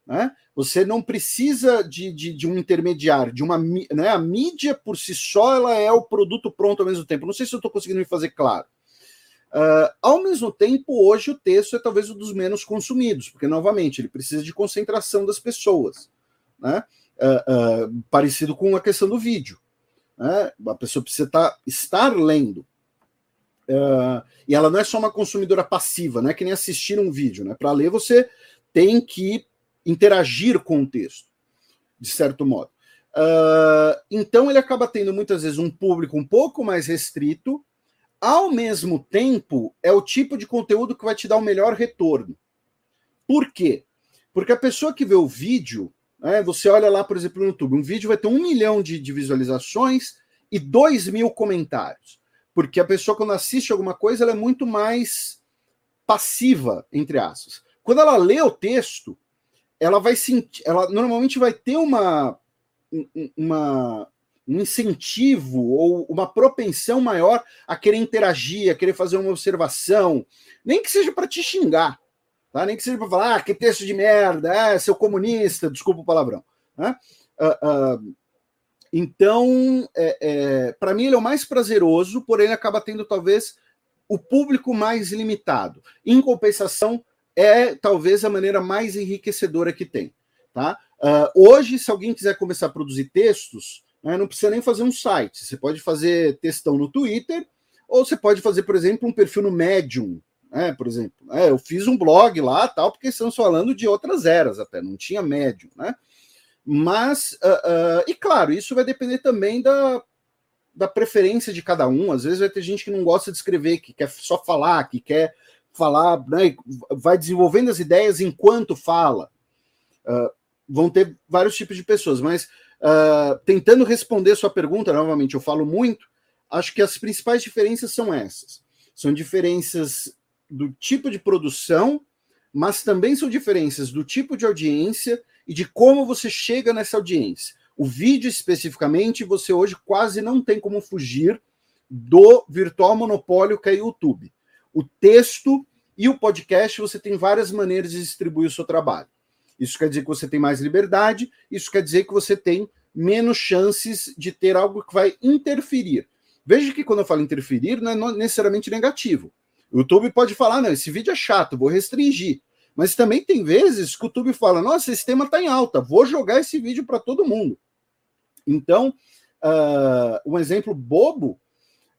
né? Você não precisa de, de, de um intermediário, de uma, né? A mídia por si só ela é o produto pronto ao mesmo tempo. Não sei se eu estou conseguindo me fazer claro. Uh, ao mesmo tempo, hoje o texto é talvez um dos menos consumidos, porque, novamente, ele precisa de concentração das pessoas, né? Uh, uh, parecido com a questão do vídeo. É, a pessoa precisa tá, estar lendo, uh, e ela não é só uma consumidora passiva, não é que nem assistir um vídeo, né? Para ler você tem que interagir com o texto, de certo modo. Uh, então ele acaba tendo muitas vezes um público um pouco mais restrito, ao mesmo tempo é o tipo de conteúdo que vai te dar o melhor retorno. Por quê? Porque a pessoa que vê o vídeo, É, você olha lá, por exemplo, no YouTube, um vídeo vai ter um milhão de, de visualizações e dois mil comentários. Porque a pessoa, quando assiste alguma coisa, ela é muito mais passiva, entre aspas. Quando ela lê o texto, ela vai sentir, ela normalmente vai ter uma, uma, um incentivo ou uma propensão maior a querer interagir, a querer fazer uma observação, nem que seja para te xingar, tá? Nem que seja para falar, ah, que texto de merda, ah, seu comunista, desculpa o palavrão. Né? Uh, uh, então, é, é, para mim ele é o mais prazeroso, porém ele acaba tendo talvez o público mais limitado. Em compensação, é talvez a maneira mais enriquecedora que tem. Tá? Uh, hoje, se alguém quiser começar a produzir textos, né, não precisa nem fazer um site. Você pode fazer textão no Twitter, ou você pode fazer, por exemplo, um perfil no Medium. Né, por exemplo, é, eu fiz um blog lá, tal, porque estamos falando de outras eras até, não tinha Medium. Né? Mas, uh, uh, e claro, isso vai depender também da... da preferência de cada um. Às vezes vai ter gente que não gosta de escrever, que quer só falar, que quer falar, né, vai desenvolvendo as ideias enquanto fala. Uh, vão ter vários tipos de pessoas, mas uh, tentando responder sua pergunta, novamente, eu falo muito, acho que as principais diferenças são essas. São diferenças do tipo de produção, mas também são diferenças do tipo de audiência e de como você chega nessa audiência. O vídeo, especificamente, você hoje quase não tem como fugir do virtual monopólio que é o YouTube. O texto e o podcast, você tem várias maneiras de distribuir o seu trabalho. Isso quer dizer que você tem mais liberdade, isso quer dizer que você tem menos chances de ter algo que vai interferir. Veja que quando eu falo interferir, não é necessariamente negativo. O YouTube pode falar, não, esse vídeo é chato, vou restringir. Mas também tem vezes que o YouTube fala, nossa, esse tema está em alta, vou jogar esse vídeo para todo mundo. Então, uh, um exemplo bobo,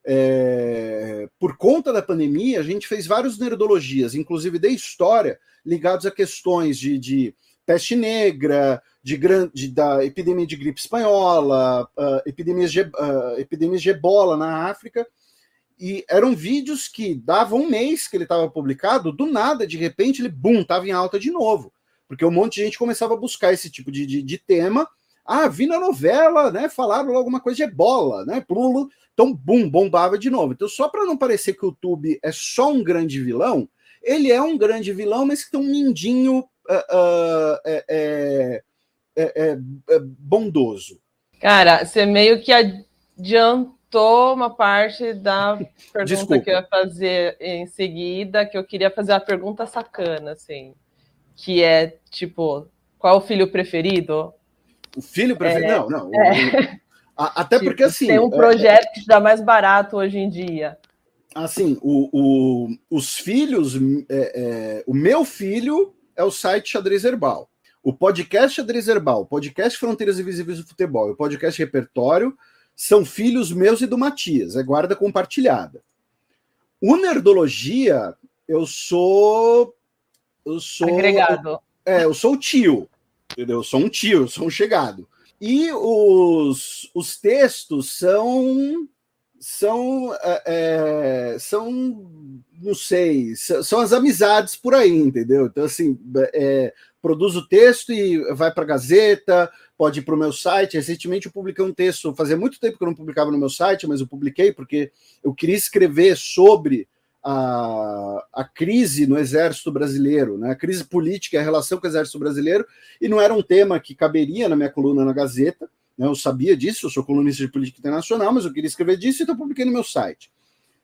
é, por conta da pandemia, a gente fez vários nerdologias, inclusive de história, ligados a questões de, de peste negra, de, de, da epidemia de gripe espanhola, uh, epidemias de, uh, epidemias de ebola na África, e eram vídeos que davam um mês que ele estava publicado, do nada, de repente, ele, bum, estava em alta de novo, porque um monte de gente começava a buscar esse tipo de, de, de tema. Ah, vi na novela, né? Falaram alguma coisa de ebola, né? Plulo, então, bum, bombava de novo. Então, só para não parecer que o YouTube é só um grande vilão, ele é um grande vilão, mas que tem um mindinho uh, uh, é, é, é, é bondoso. Cara, você meio que adiantou uma parte da pergunta Desculpa. que eu ia fazer em seguida, que eu queria fazer uma pergunta sacana, assim, que é, tipo, qual o filho preferido? O filho preferido? É, não, não. É. Até porque, assim... Tem um projeto é, que te dá mais barato hoje em dia. Assim, o, o, os filhos... É, é, o meu filho é o site Xadrez Verbal. O podcast Xadrez Verbal, o podcast Fronteiras Invisíveis do Futebol e o podcast Repertório são filhos meus e do Matias. É guarda compartilhada. O Nerdologia, eu sou... Eu sou... Agregado. É, eu sou o tio. Entendeu? Eu sou um tio, eu sou um chegado. E os, os textos são, são, é, são, não sei, são as amizades por aí, entendeu? Então, assim, é, produzo o texto e vai para a Gazeta, pode ir para o meu site. Recentemente eu publiquei um texto, fazia muito tempo que eu não publicava no meu site, mas eu publiquei porque eu queria escrever sobre A, a crise no Exército Brasileiro, né? A crise política, a relação com o Exército Brasileiro, e não era um tema que caberia na minha coluna na Gazeta, né? Eu sabia disso, eu sou colunista de política internacional, mas eu queria escrever disso, então eu publiquei no meu site.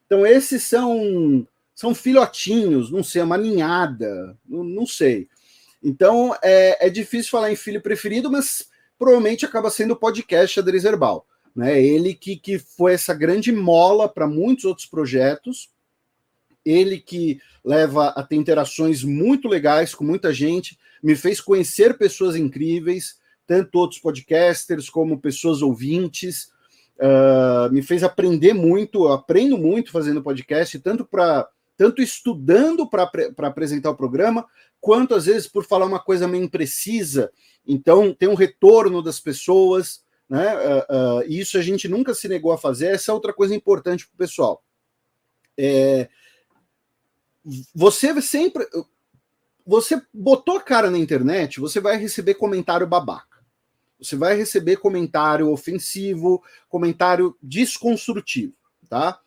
Então esses são, são filhotinhos, não sei, uma ninhada, não, não sei. Então é, é difícil falar em filho preferido, mas provavelmente acaba sendo o podcast Xadrez Verbal, né? Ele que, que foi essa grande mola para muitos outros projetos, ele que leva a ter interações muito legais com muita gente, me fez conhecer pessoas incríveis, tanto outros podcasters como pessoas ouvintes, uh, me fez aprender muito, eu aprendo muito fazendo podcast, tanto, pra, tanto estudando para apresentar o programa, quanto às vezes por falar uma coisa meio imprecisa, então tem um retorno das pessoas, né? uh, uh, e isso a gente nunca se negou a fazer, essa é outra coisa importante para o pessoal. É... Você sempre... Você botou a cara na internet, você vai receber comentário babaca. Você vai receber comentário ofensivo, comentário desconstrutivo, tá?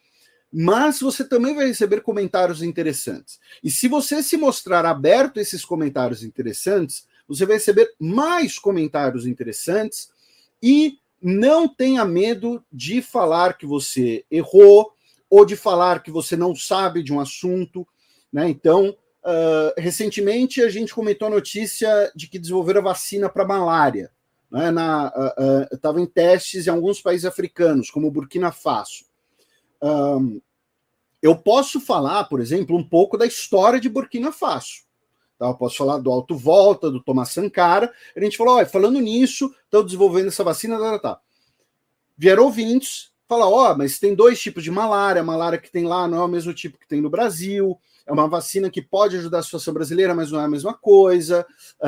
Mas você também vai receber comentários interessantes. E se você se mostrar aberto a esses comentários interessantes, você vai receber mais comentários interessantes e não tenha medo de falar que você errou ou de falar que você não sabe de um assunto, né? Então, uh, recentemente a gente comentou a notícia de que desenvolveram a vacina para malária, né? Uh, uh, estava em testes em alguns países africanos, como Burkina Faso. Um, eu posso falar, por exemplo, um pouco da história de Burkina Faso. Tá? Eu posso falar do Alto Volta, do Thomas Sankara. A gente falou, ó, falando nisso, estão desenvolvendo essa vacina, tá, tá. Vieram ouvintes, falar, ó, mas tem dois tipos de malária. A malária que tem lá não é o mesmo tipo que tem no Brasil. É uma vacina que pode ajudar a situação brasileira, mas não é a mesma coisa. Uh,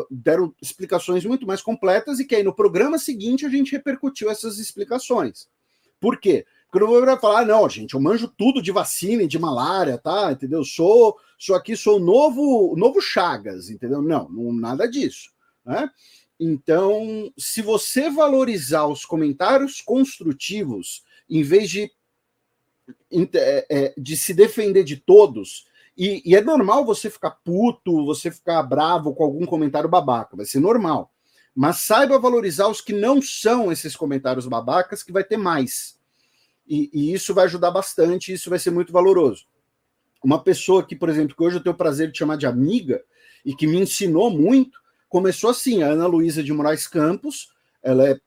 uh, deram explicações muito mais completas e que aí no programa seguinte a gente repercutiu essas explicações. Por quê? Porque eu não vou falar, não, gente, eu manjo tudo de vacina e de malária, tá? Entendeu? Sou, sou aqui, sou o novo, novo Chagas, entendeu? Não, não, nada disso, né? Então, se você valorizar os comentários construtivos, em vez de, de se defender de todos, e, e é normal você ficar puto, você ficar bravo com algum comentário babaca, vai ser normal. Mas saiba valorizar os que não são esses comentários babacas, que vai ter mais. E, e isso vai ajudar bastante, isso vai ser muito valoroso. Uma pessoa que, por exemplo, que hoje eu tenho o prazer de chamar de amiga e que me ensinou muito, começou assim, a Ana Luísa de Moraes Campos, ela é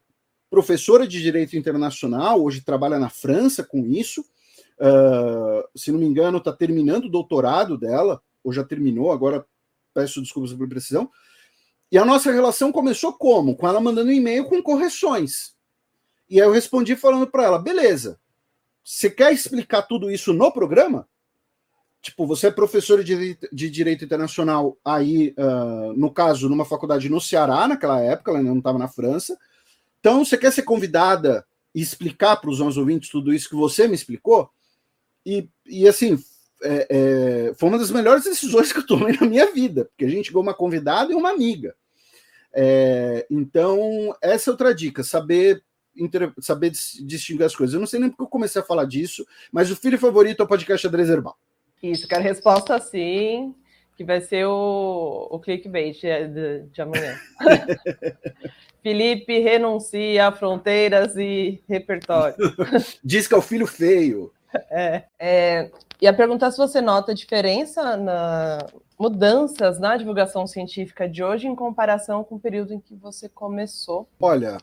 professora de Direito Internacional, hoje trabalha na França com isso, uh, se não me engano, está terminando o doutorado dela, ou já terminou, agora peço desculpas pela precisão, e a nossa relação começou como? Com ela mandando um e-mail com correções. E aí eu respondi falando para ela, beleza, você quer explicar tudo isso no programa? Tipo, você é professora de Direito, de direito Internacional aí, uh, no caso, numa faculdade no Ceará, naquela época, ela não estava na França. Então, você quer ser convidada e explicar para os nossos ouvintes tudo isso que você me explicou? E, e assim, é, é, foi uma das melhores decisões que eu tomei na minha vida, porque a gente ganhou uma convidada e uma amiga. É, então, essa é outra dica, saber... saber distinguir as coisas. Eu não sei nem porque eu comecei a falar disso, mas o filho favorito é o podcast Xadrez Verbal. Isso, quero resposta sim, que vai ser o, o clickbait de, de amanhã. Felipe renuncia a fronteiras e repertório. Diz que é o filho feio. É, é, e a pergunta é se você nota a diferença na mudanças na divulgação científica de hoje em comparação com o período em que você começou. Olha...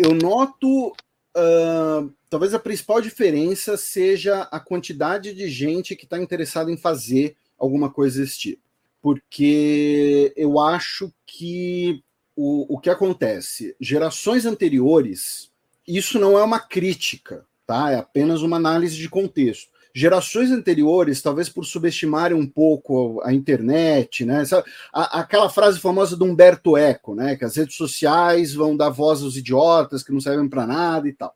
Eu noto, uh, talvez a principal diferença seja a quantidade de gente que está interessada em fazer alguma coisa desse tipo. Porque eu acho que o, o que acontece, gerações anteriores, isso não é uma crítica, tá? É apenas uma análise de contexto. Gerações anteriores, talvez por subestimarem um pouco a internet, né? A, aquela frase famosa do Umberto Eco, né? Que as redes sociais vão dar voz aos idiotas que não servem para nada e tal.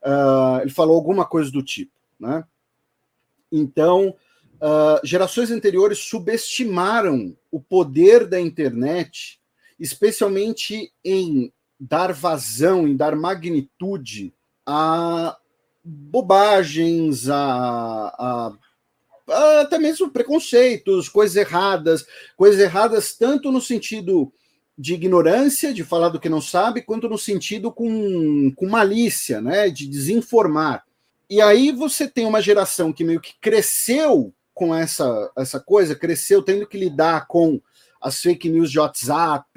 Uh, ele falou alguma coisa do tipo, né? Então, uh, gerações anteriores subestimaram o poder da internet, especialmente em dar vazão, em dar magnitude a... bobagens, a, a, a, até mesmo preconceitos, coisas erradas, coisas erradas tanto no sentido de ignorância, de falar do que não sabe, quanto no sentido com, com malícia, né, de desinformar. E aí você tem uma geração que meio que cresceu com essa, essa coisa, cresceu tendo que lidar com as fake news de WhatsApp,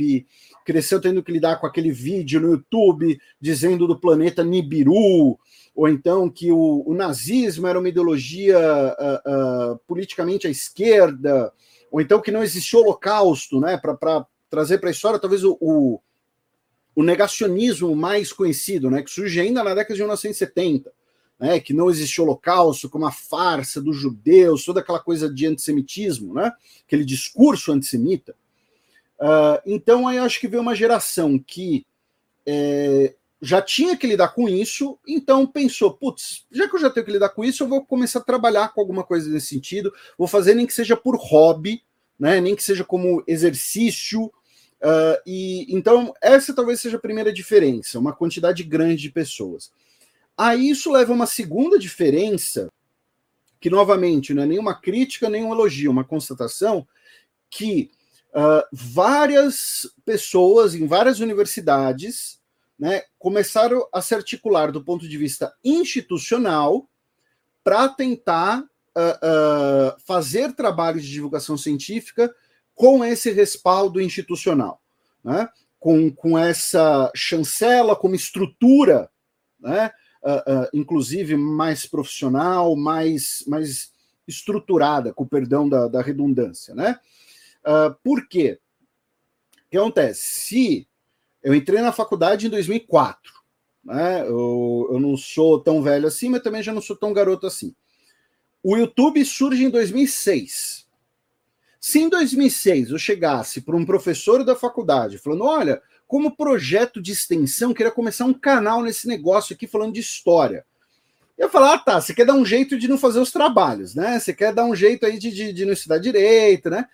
cresceu tendo que lidar com aquele vídeo no YouTube dizendo do planeta Nibiru, ou então que o, o nazismo era uma ideologia uh, uh, politicamente à esquerda, ou então que não existia holocausto, né? Para trazer para a história talvez o, o, o negacionismo mais conhecido, né? Que surge ainda na década de mil novecentos e setenta, né? Que não existia holocausto, como a farsa dos judeus, toda aquela coisa de antissemitismo, né? Aquele discurso antissemita. Uh, então, aí eu acho que veio uma geração que... É, já tinha que lidar com isso, então pensou, putz, já que eu já tenho que lidar com isso, eu vou começar a trabalhar com alguma coisa nesse sentido, vou fazer nem que seja por hobby, né, nem que seja como exercício, Uh, e então, essa talvez seja a primeira diferença, uma quantidade grande de pessoas. Aí isso leva a uma segunda diferença, que novamente não é nenhuma crítica, nenhum elogio, uma constatação, que uh, várias pessoas em várias universidades, né, começaram a se articular do ponto de vista institucional para tentar uh, uh, fazer trabalhos de divulgação científica com esse respaldo institucional, né? com, com essa chancela, como estrutura, né? uh, uh, inclusive mais profissional, mais, mais estruturada, com o perdão da, da redundância. Né? Uh, por quê? O que acontece? Se eu entrei na faculdade em dois mil e quatro, né? eu, eu não sou tão velho assim, mas também já não sou tão garoto assim. O YouTube surge em dois mil e seis. Se em dois mil e seis eu chegasse para um professor da faculdade falando, olha, como projeto de extensão, queria começar um canal nesse negócio aqui falando de história. Eu ia falar, ah, tá, você quer dar um jeito de não fazer os trabalhos, né? Você quer dar um jeito aí de, de, de não estudar direito, né?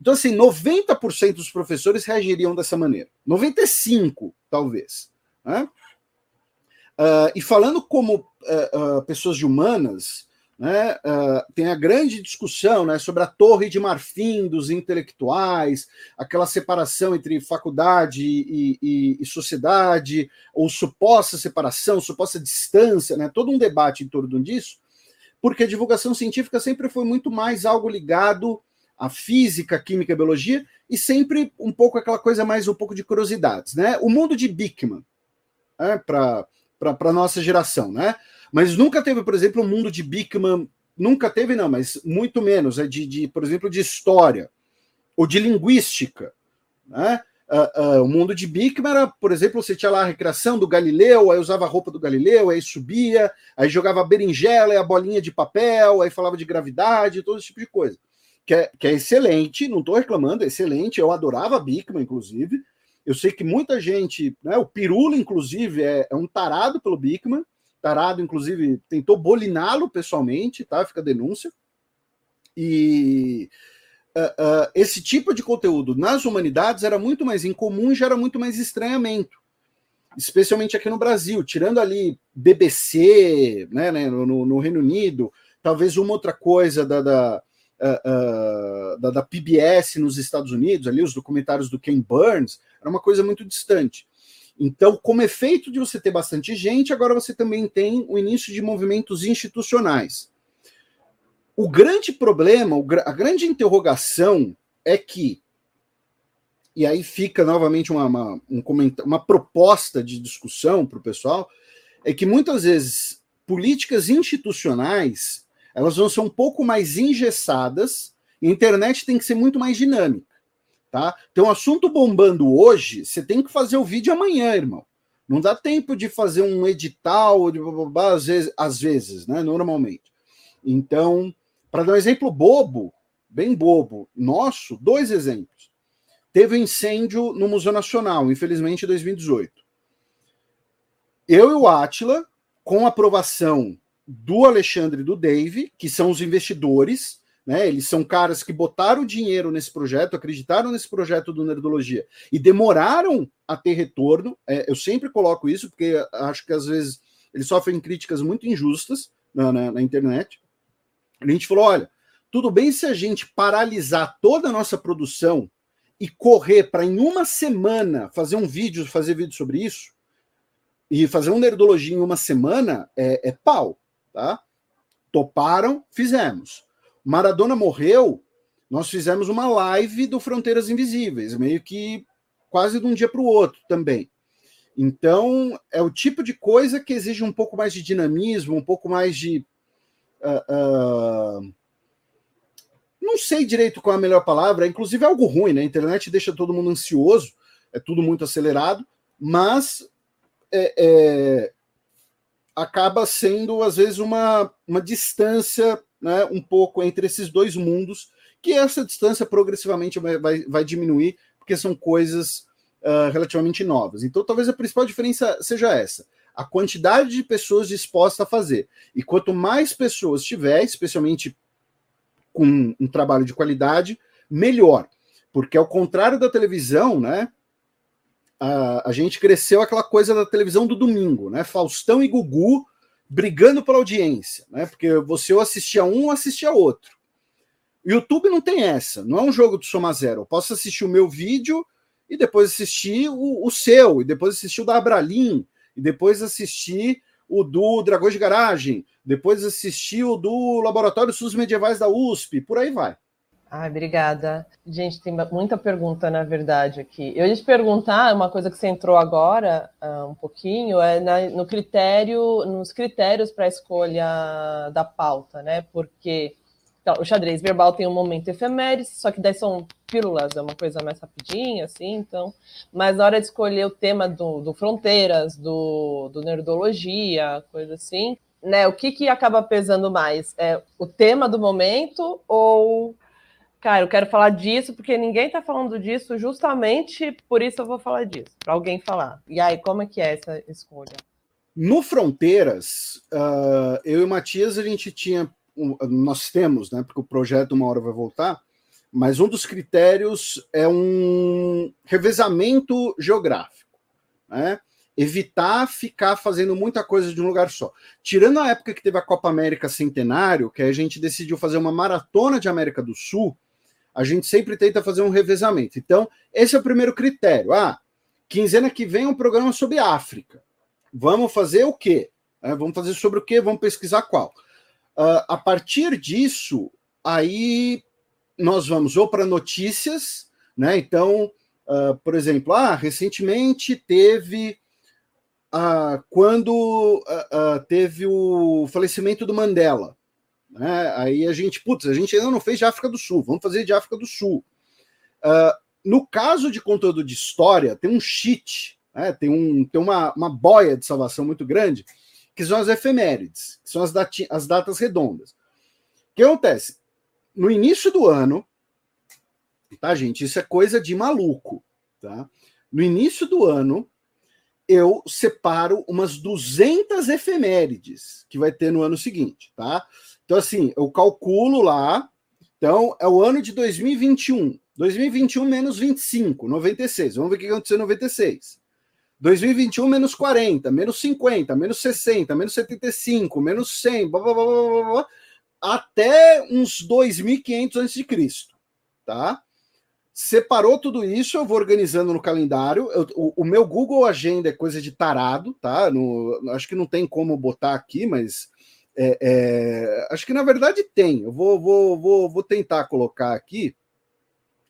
Então, assim, noventa por cento dos professores reagiriam dessa maneira. noventa e cinco por cento, talvez. Né? Uh, e falando como uh, uh, pessoas de humanas... Né, uh, tem a grande discussão, né, sobre a torre de marfim dos intelectuais, aquela separação entre faculdade e, e, e sociedade, ou suposta separação, suposta distância, né, todo um debate em torno disso, porque a divulgação científica sempre foi muito mais algo ligado à física, química e biologia, e sempre um pouco aquela coisa mais um pouco de curiosidades. Né? O mundo de Beakman, né, para a nossa geração, né? Mas nunca teve, por exemplo, um mundo de Beakman, nunca teve, não, mas muito menos, é de, de, por exemplo, de história, ou de linguística. Né? Uh, uh, o mundo de Beakman era, por exemplo, você tinha lá a recreação do Galileu, aí usava a roupa do Galileu, aí subia, aí jogava a berinjela e a bolinha de papel, aí falava de gravidade, todo esse tipo de coisa. Que é, que é excelente, não estou reclamando, é excelente, eu adorava Beakman, inclusive. Eu sei que muita gente, né, o Pirula, inclusive, é, é um tarado pelo Beakman, tarado, inclusive, tentou boliná-lo pessoalmente, tá? Fica a denúncia. E uh, uh, esse tipo de conteúdo nas humanidades era muito mais incomum e gera muito mais estranhamento, especialmente aqui no Brasil, tirando ali B B C, né, né, no, no Reino Unido, talvez uma outra coisa da, da, uh, uh, da, da P B S nos Estados Unidos, ali os documentários do Ken Burns, era uma coisa muito distante. Então, como efeito de você ter bastante gente, agora você também tem o início de movimentos institucionais. O grande problema, a grande interrogação é que, e aí fica novamente uma, uma, um comentário, uma proposta de discussão para o pessoal, é que muitas vezes políticas institucionais elas vão ser um pouco mais engessadas e a internet tem que ser muito mais dinâmica. Tá? Tem um assunto bombando hoje, você tem que fazer o vídeo amanhã, irmão. Não dá tempo de fazer um edital, de blá, blá, blá, às vezes, às vezes, né? Normalmente. Então, para dar um exemplo bobo, bem bobo, nosso, dois exemplos. Teve um incêndio no Museu Nacional, infelizmente, em dois mil e dezoito. Eu e o Átila, com a aprovação do Alexandre e do Dave, que são os investidores, né, eles são caras que botaram dinheiro nesse projeto, acreditaram nesse projeto do Nerdologia e demoraram a ter retorno. É, eu sempre coloco isso, porque acho que às vezes eles sofrem críticas muito injustas na, na, na internet. A gente falou, olha, tudo bem se a gente paralisar toda a nossa produção e correr para em uma semana fazer um vídeo, fazer vídeo sobre isso, e fazer um Nerdologia em uma semana é, é pau, tá? Toparam, fizemos. Maradona morreu, nós fizemos uma live do Fronteiras Invisíveis, meio que quase de um dia para o outro também. Então, é o tipo de coisa que exige um pouco mais de dinamismo, um pouco mais de... Uh, uh, não sei direito qual é a melhor palavra, inclusive é algo ruim, né? A internet deixa todo mundo ansioso, é tudo muito acelerado, mas é, é, acaba sendo, às vezes, uma, uma distância... Né, um pouco entre esses dois mundos, que essa distância progressivamente vai, vai, vai diminuir, porque são coisas uh, relativamente novas. Então, talvez a principal diferença seja essa, a quantidade de pessoas dispostas a fazer. E quanto mais pessoas tiver, especialmente com um trabalho de qualidade, melhor. Porque, ao contrário da televisão, né, a, a gente cresceu aquela coisa da televisão do domingo, né? Faustão e Gugu brigando pela audiência, né? Porque você ou assistia um ou assistia outro. YouTube não tem essa, não é um jogo de soma zero. Eu posso assistir o meu vídeo e depois assistir o, o seu, e depois assistir o da Abralin, e depois assistir o do Dragões de Garagem, depois assistir o do Laboratório Estudos Medievais da U S P, por aí vai. Ah, obrigada. Gente, tem muita pergunta, na verdade, aqui. Eu ia te perguntar, uma coisa que você entrou agora, uh, um pouquinho, é na, no critério, nos critérios para a escolha da pauta, né? Porque então, o xadrez verbal tem um momento efemérides, só que daí são pílulas, é uma coisa mais rapidinha, assim, então... Mas na hora de escolher o tema do, do Fronteiras, do, do Nerdologia, coisa assim, né? O que, que acaba pesando mais? É o tema do momento ou... Cara, eu quero falar disso porque ninguém tá falando disso, justamente por isso eu vou falar disso, para alguém falar. E aí, como é que é essa escolha? No Fronteiras, uh, eu e o Matias, a gente tinha, um, nós temos, né, porque o projeto uma hora vai voltar, mas um dos critérios é um revezamento geográfico, né? Evitar ficar fazendo muita coisa de um lugar só. Tirando a época que teve a Copa América Centenário, que a gente decidiu fazer uma maratona de América do Sul, a gente sempre tenta fazer um revezamento. Então, esse é o primeiro critério. Ah, quinzena que vem é um programa sobre África. Vamos fazer o quê? É, vamos fazer sobre o quê? Vamos pesquisar qual. Uh, a partir disso, aí nós vamos ou para notícias, né? Então, uh, por exemplo, ah, recentemente teve ah, quando ah, ah, teve o falecimento do Mandela. Né? Aí a gente, putz, a gente ainda não fez de África do Sul, vamos fazer de África do Sul. Uh, no caso de conteúdo de história, tem um cheat, né? tem, um, tem uma, uma boia de salvação muito grande, que são as efemérides, que são as, dati- as datas redondas. O que acontece? No início do ano, tá, gente? Isso é coisa de maluco, tá? No início do ano, eu separo umas duzentas efemérides que vai ter no ano seguinte, tá? Então, assim, eu calculo lá. Então, é o ano de dois mil e vinte e um. dois mil e vinte e um menos vinte e cinco, noventa e seis. Vamos ver o que aconteceu em noventa e seis. dois mil e vinte e um menos quarenta, menos cinquenta, menos sessenta, menos setenta e cinco, menos cem, blá, blá, blá, blá, blá, blá, até uns dois mil e quinhentos antes de Cristo, tá? Separou tudo isso, eu vou organizando no calendário. Eu, o, o meu Google Agenda é coisa de tarado, tá? No, acho que não tem como botar aqui, mas... É, é, acho que, na verdade, tem. Eu vou, vou, vou, vou tentar colocar aqui.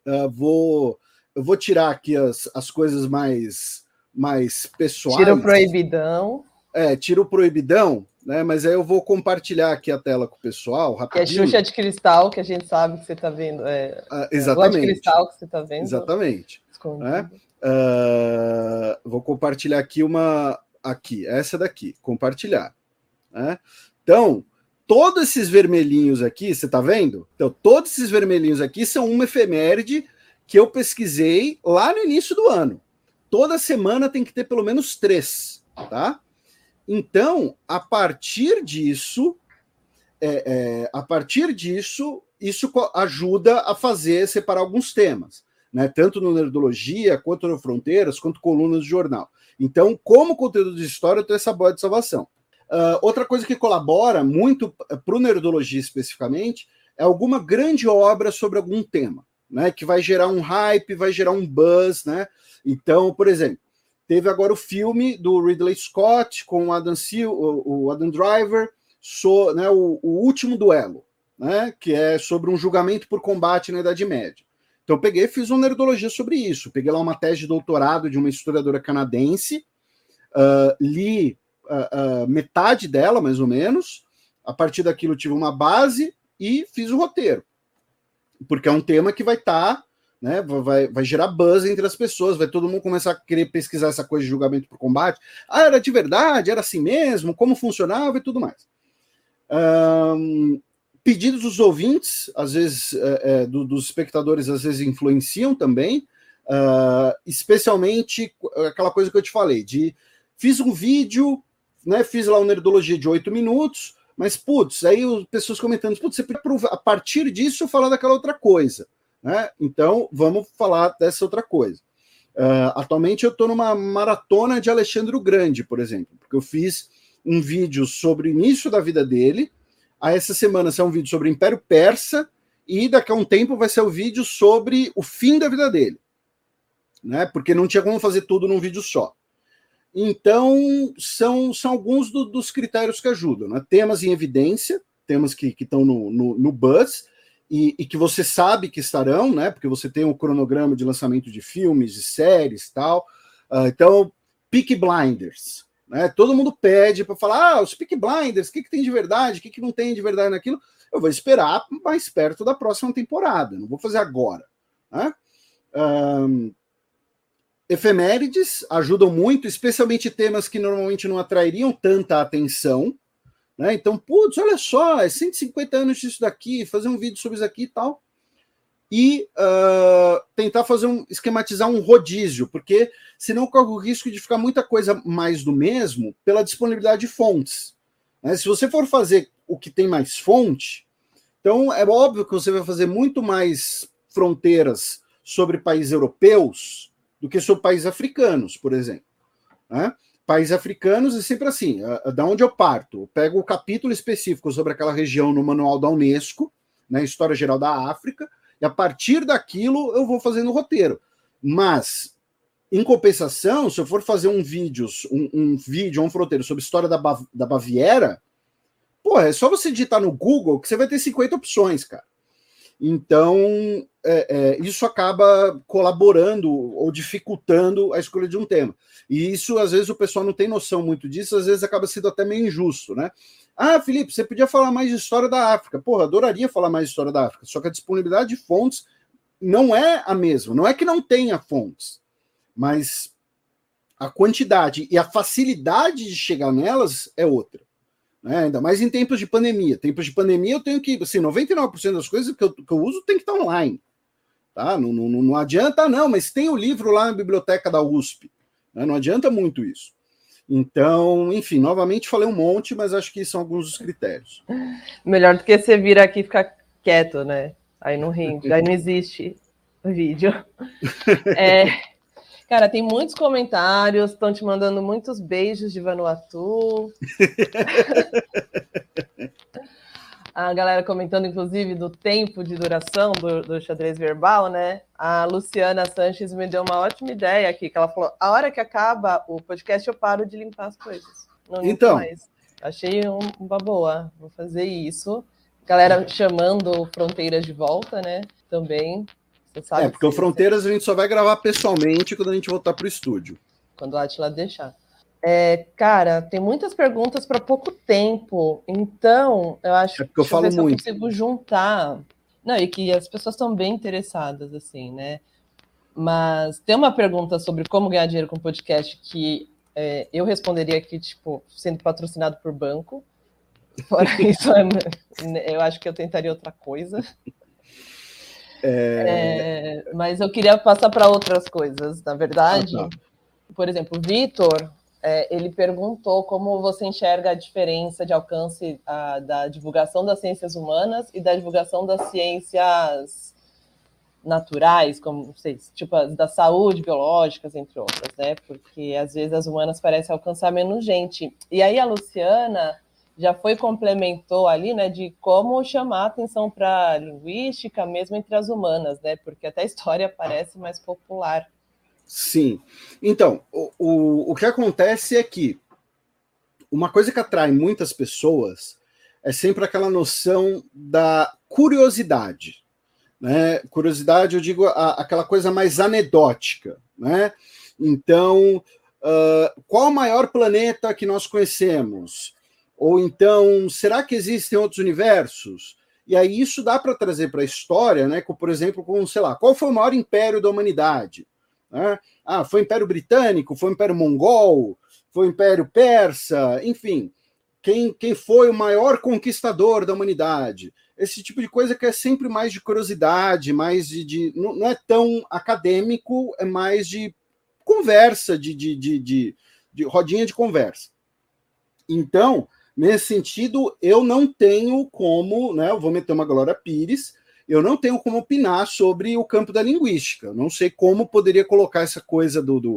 Uh, vou, eu vou tirar aqui as, as coisas mais, mais pessoais. Tira o proibidão. É, tira o proibidão, né? Mas aí eu vou compartilhar aqui a tela com o pessoal rapidinho. É Xuxa de Cristal, que a gente sabe que você está vendo. É, ah, exatamente. É de Cristal que você está vendo. Exatamente. Né? Uh, vou compartilhar aqui uma... Aqui, essa daqui. Compartilhar. Né? Então, todos esses vermelhinhos aqui, você está vendo? Então, todos esses vermelhinhos aqui são uma efeméride que eu pesquisei lá no início do ano. Toda semana tem que ter pelo menos três, tá? Então, a partir disso, é, é, a partir disso, isso ajuda a fazer, separar alguns temas, né? Tanto no Nerdologia, quanto no Fronteiras, quanto colunas de jornal. Então, como conteúdo de história, eu tenho essa boia de salvação. Uh, outra coisa que colabora muito para o Nerdologia especificamente é alguma grande obra sobre algum tema, né? Que vai gerar um hype, vai gerar um buzz, né? Então, por exemplo, teve agora o filme do Ridley Scott com o Adam, Sil- o, o Adam Driver, so, né, o, o Último Duelo, né? Que é sobre um julgamento por combate na Idade Média. Então eu peguei e fiz uma Nerdologia sobre isso. Peguei lá uma tese de doutorado de uma historiadora canadense, uh, li Uh, uh, metade dela, mais ou menos. A partir daquilo tive uma base e fiz o roteiro. Porque é um tema que vai estar, tá, né, vai, vai gerar buzz entre as pessoas, vai todo mundo começar a querer pesquisar essa coisa de julgamento por combate. Ah, era de verdade? Era assim mesmo? Como funcionava e tudo mais. Um, pedidos dos ouvintes, às vezes, é, é, do, dos espectadores, às vezes influenciam também. Uh, especialmente aquela coisa que eu te falei, de fiz um vídeo... Né, fiz lá uma Nerdologia de oito minutos, mas, putz, aí as pessoas comentando, putz, você podia, a partir disso, falar daquela outra coisa. né? Então, vamos falar dessa outra coisa. Uh, atualmente, eu estou numa maratona de Alexandre o Grande, por exemplo, porque eu fiz um vídeo sobre o início da vida dele. A essa semana será um vídeo sobre o Império Persa, e daqui a um tempo vai ser o um vídeo sobre o fim da vida dele, né? Porque não tinha como fazer tudo num vídeo só. Então, são, são alguns do, dos critérios que ajudam, né? Temas em evidência, temas que estão no, no, no buzz, e, e que você sabe que estarão, né? Porque você tem um cronograma de lançamento de filmes, de séries e tal. Uh, então, Peaky Blinders, né? Todo mundo pede para falar, ah, os Peaky Blinders, o que, que tem de verdade, o que, que não tem de verdade naquilo? Eu vou esperar mais perto da próxima temporada, não vou fazer agora, né? Um, efemérides ajudam muito, especialmente temas que normalmente não atrairiam tanta atenção, né? Então, putz, olha só, é cento e cinquenta anos disso daqui, fazer um vídeo sobre isso aqui e tal. E uh, tentar fazer um, esquematizar um rodízio, porque senão corre o risco de ficar muita coisa mais do mesmo pela disponibilidade de fontes, né? Se você for fazer o que tem mais fonte, então é óbvio que você vai fazer muito mais fronteiras sobre países europeus do que sobre países africanos, por exemplo, né? Países africanos é sempre assim, uh, da onde eu parto? Eu pego o capítulo específico sobre aquela região no manual da Unesco, na História Geral da África, e a partir daquilo eu vou fazendo o roteiro. Mas, em compensação, se eu for fazer um vídeo, um, um vídeo, um fronteiro sobre a história da, Bav- da Baviera, porra, é só você digitar no Google que você vai ter cinquenta opções, cara. Então, é, é, isso acaba colaborando ou dificultando a escolha de um tema. E isso, às vezes, o pessoal não tem noção muito disso, às vezes acaba sendo até meio injusto, né? Ah, Felipe, você podia falar mais de história da África. Porra, adoraria falar mais de história da África, só que a disponibilidade de fontes não é a mesma. Não é que não tenha fontes, mas a quantidade e a facilidade de chegar nelas é outra, né? Ainda mais em tempos de pandemia. Tempos de pandemia eu tenho que... Assim, noventa e nove por cento das coisas que eu, que eu uso tem que estar online, tá? Não, não, não adianta, não, mas tem o livro lá na biblioteca da U S P, né? Não adianta muito isso. Então, enfim, novamente falei um monte, mas acho que são alguns dos critérios. Melhor do que você vir aqui e ficar quieto, né? Aí não rende, aí não existe vídeo. É, cara, tem muitos comentários, estão te mandando muitos beijos de Vanuatu. A galera comentando, inclusive, do tempo de duração do, do xadrez verbal, né? A Luciana Sanches me deu uma ótima ideia aqui, que ela falou, a hora que acaba o podcast eu paro de limpar as coisas. Não limpo então mais. Achei um, uma boa, vou fazer isso. Galera chamando Fronteiras de volta, né? Também. Você sabe, é, porque o Fronteiras a gente só vai gravar pessoalmente quando a gente voltar pro estúdio. Quando o Átila deixar. É, cara, tem muitas perguntas para pouco tempo, então eu acho é que eu, falo eu muito. Consigo juntar. Não, e que as pessoas estão bem interessadas, assim, né? Mas tem uma pergunta sobre como ganhar dinheiro com podcast que é, eu responderia que, tipo, sendo patrocinado por banco. Fora isso, eu acho que eu tentaria outra coisa. É... É, mas eu queria passar para outras coisas, na verdade. Ah, tá. Por exemplo, o Vitor. É, ele perguntou como você enxerga a diferença de alcance a, da divulgação das ciências humanas e da divulgação das ciências naturais, como não sei, tipo a, da saúde, biológicas, entre outras, né? Porque às vezes as humanas parecem alcançar menos gente. E aí a Luciana já foi complementou ali, né, de como chamar a atenção para a linguística, mesmo entre as humanas, né? Porque até a história parece mais popular. Sim. Então, o, o, o que acontece é que uma coisa que atrai muitas pessoas é sempre aquela noção da curiosidade, né? Curiosidade, eu digo, a, aquela coisa mais anedótica, né? Então, uh, qual o maior planeta que nós conhecemos? Ou então, será que existem outros universos? E aí isso dá para trazer para a história, né? Por exemplo, com, sei lá, qual foi o maior império da humanidade? Ah, foi o Império Britânico, foi o Império Mongol, foi o Império Persa, enfim, quem, quem foi o maior conquistador da humanidade? Esse tipo de coisa que é sempre mais de curiosidade, mais de, de não, não é tão acadêmico, é mais de conversa, de, de, de, de, de rodinha de conversa. Então, nesse sentido, eu não tenho como, né, eu vou meter uma Glória Pires eu não tenho como opinar sobre o campo da linguística. Eu não sei como poderia colocar essa coisa do, do,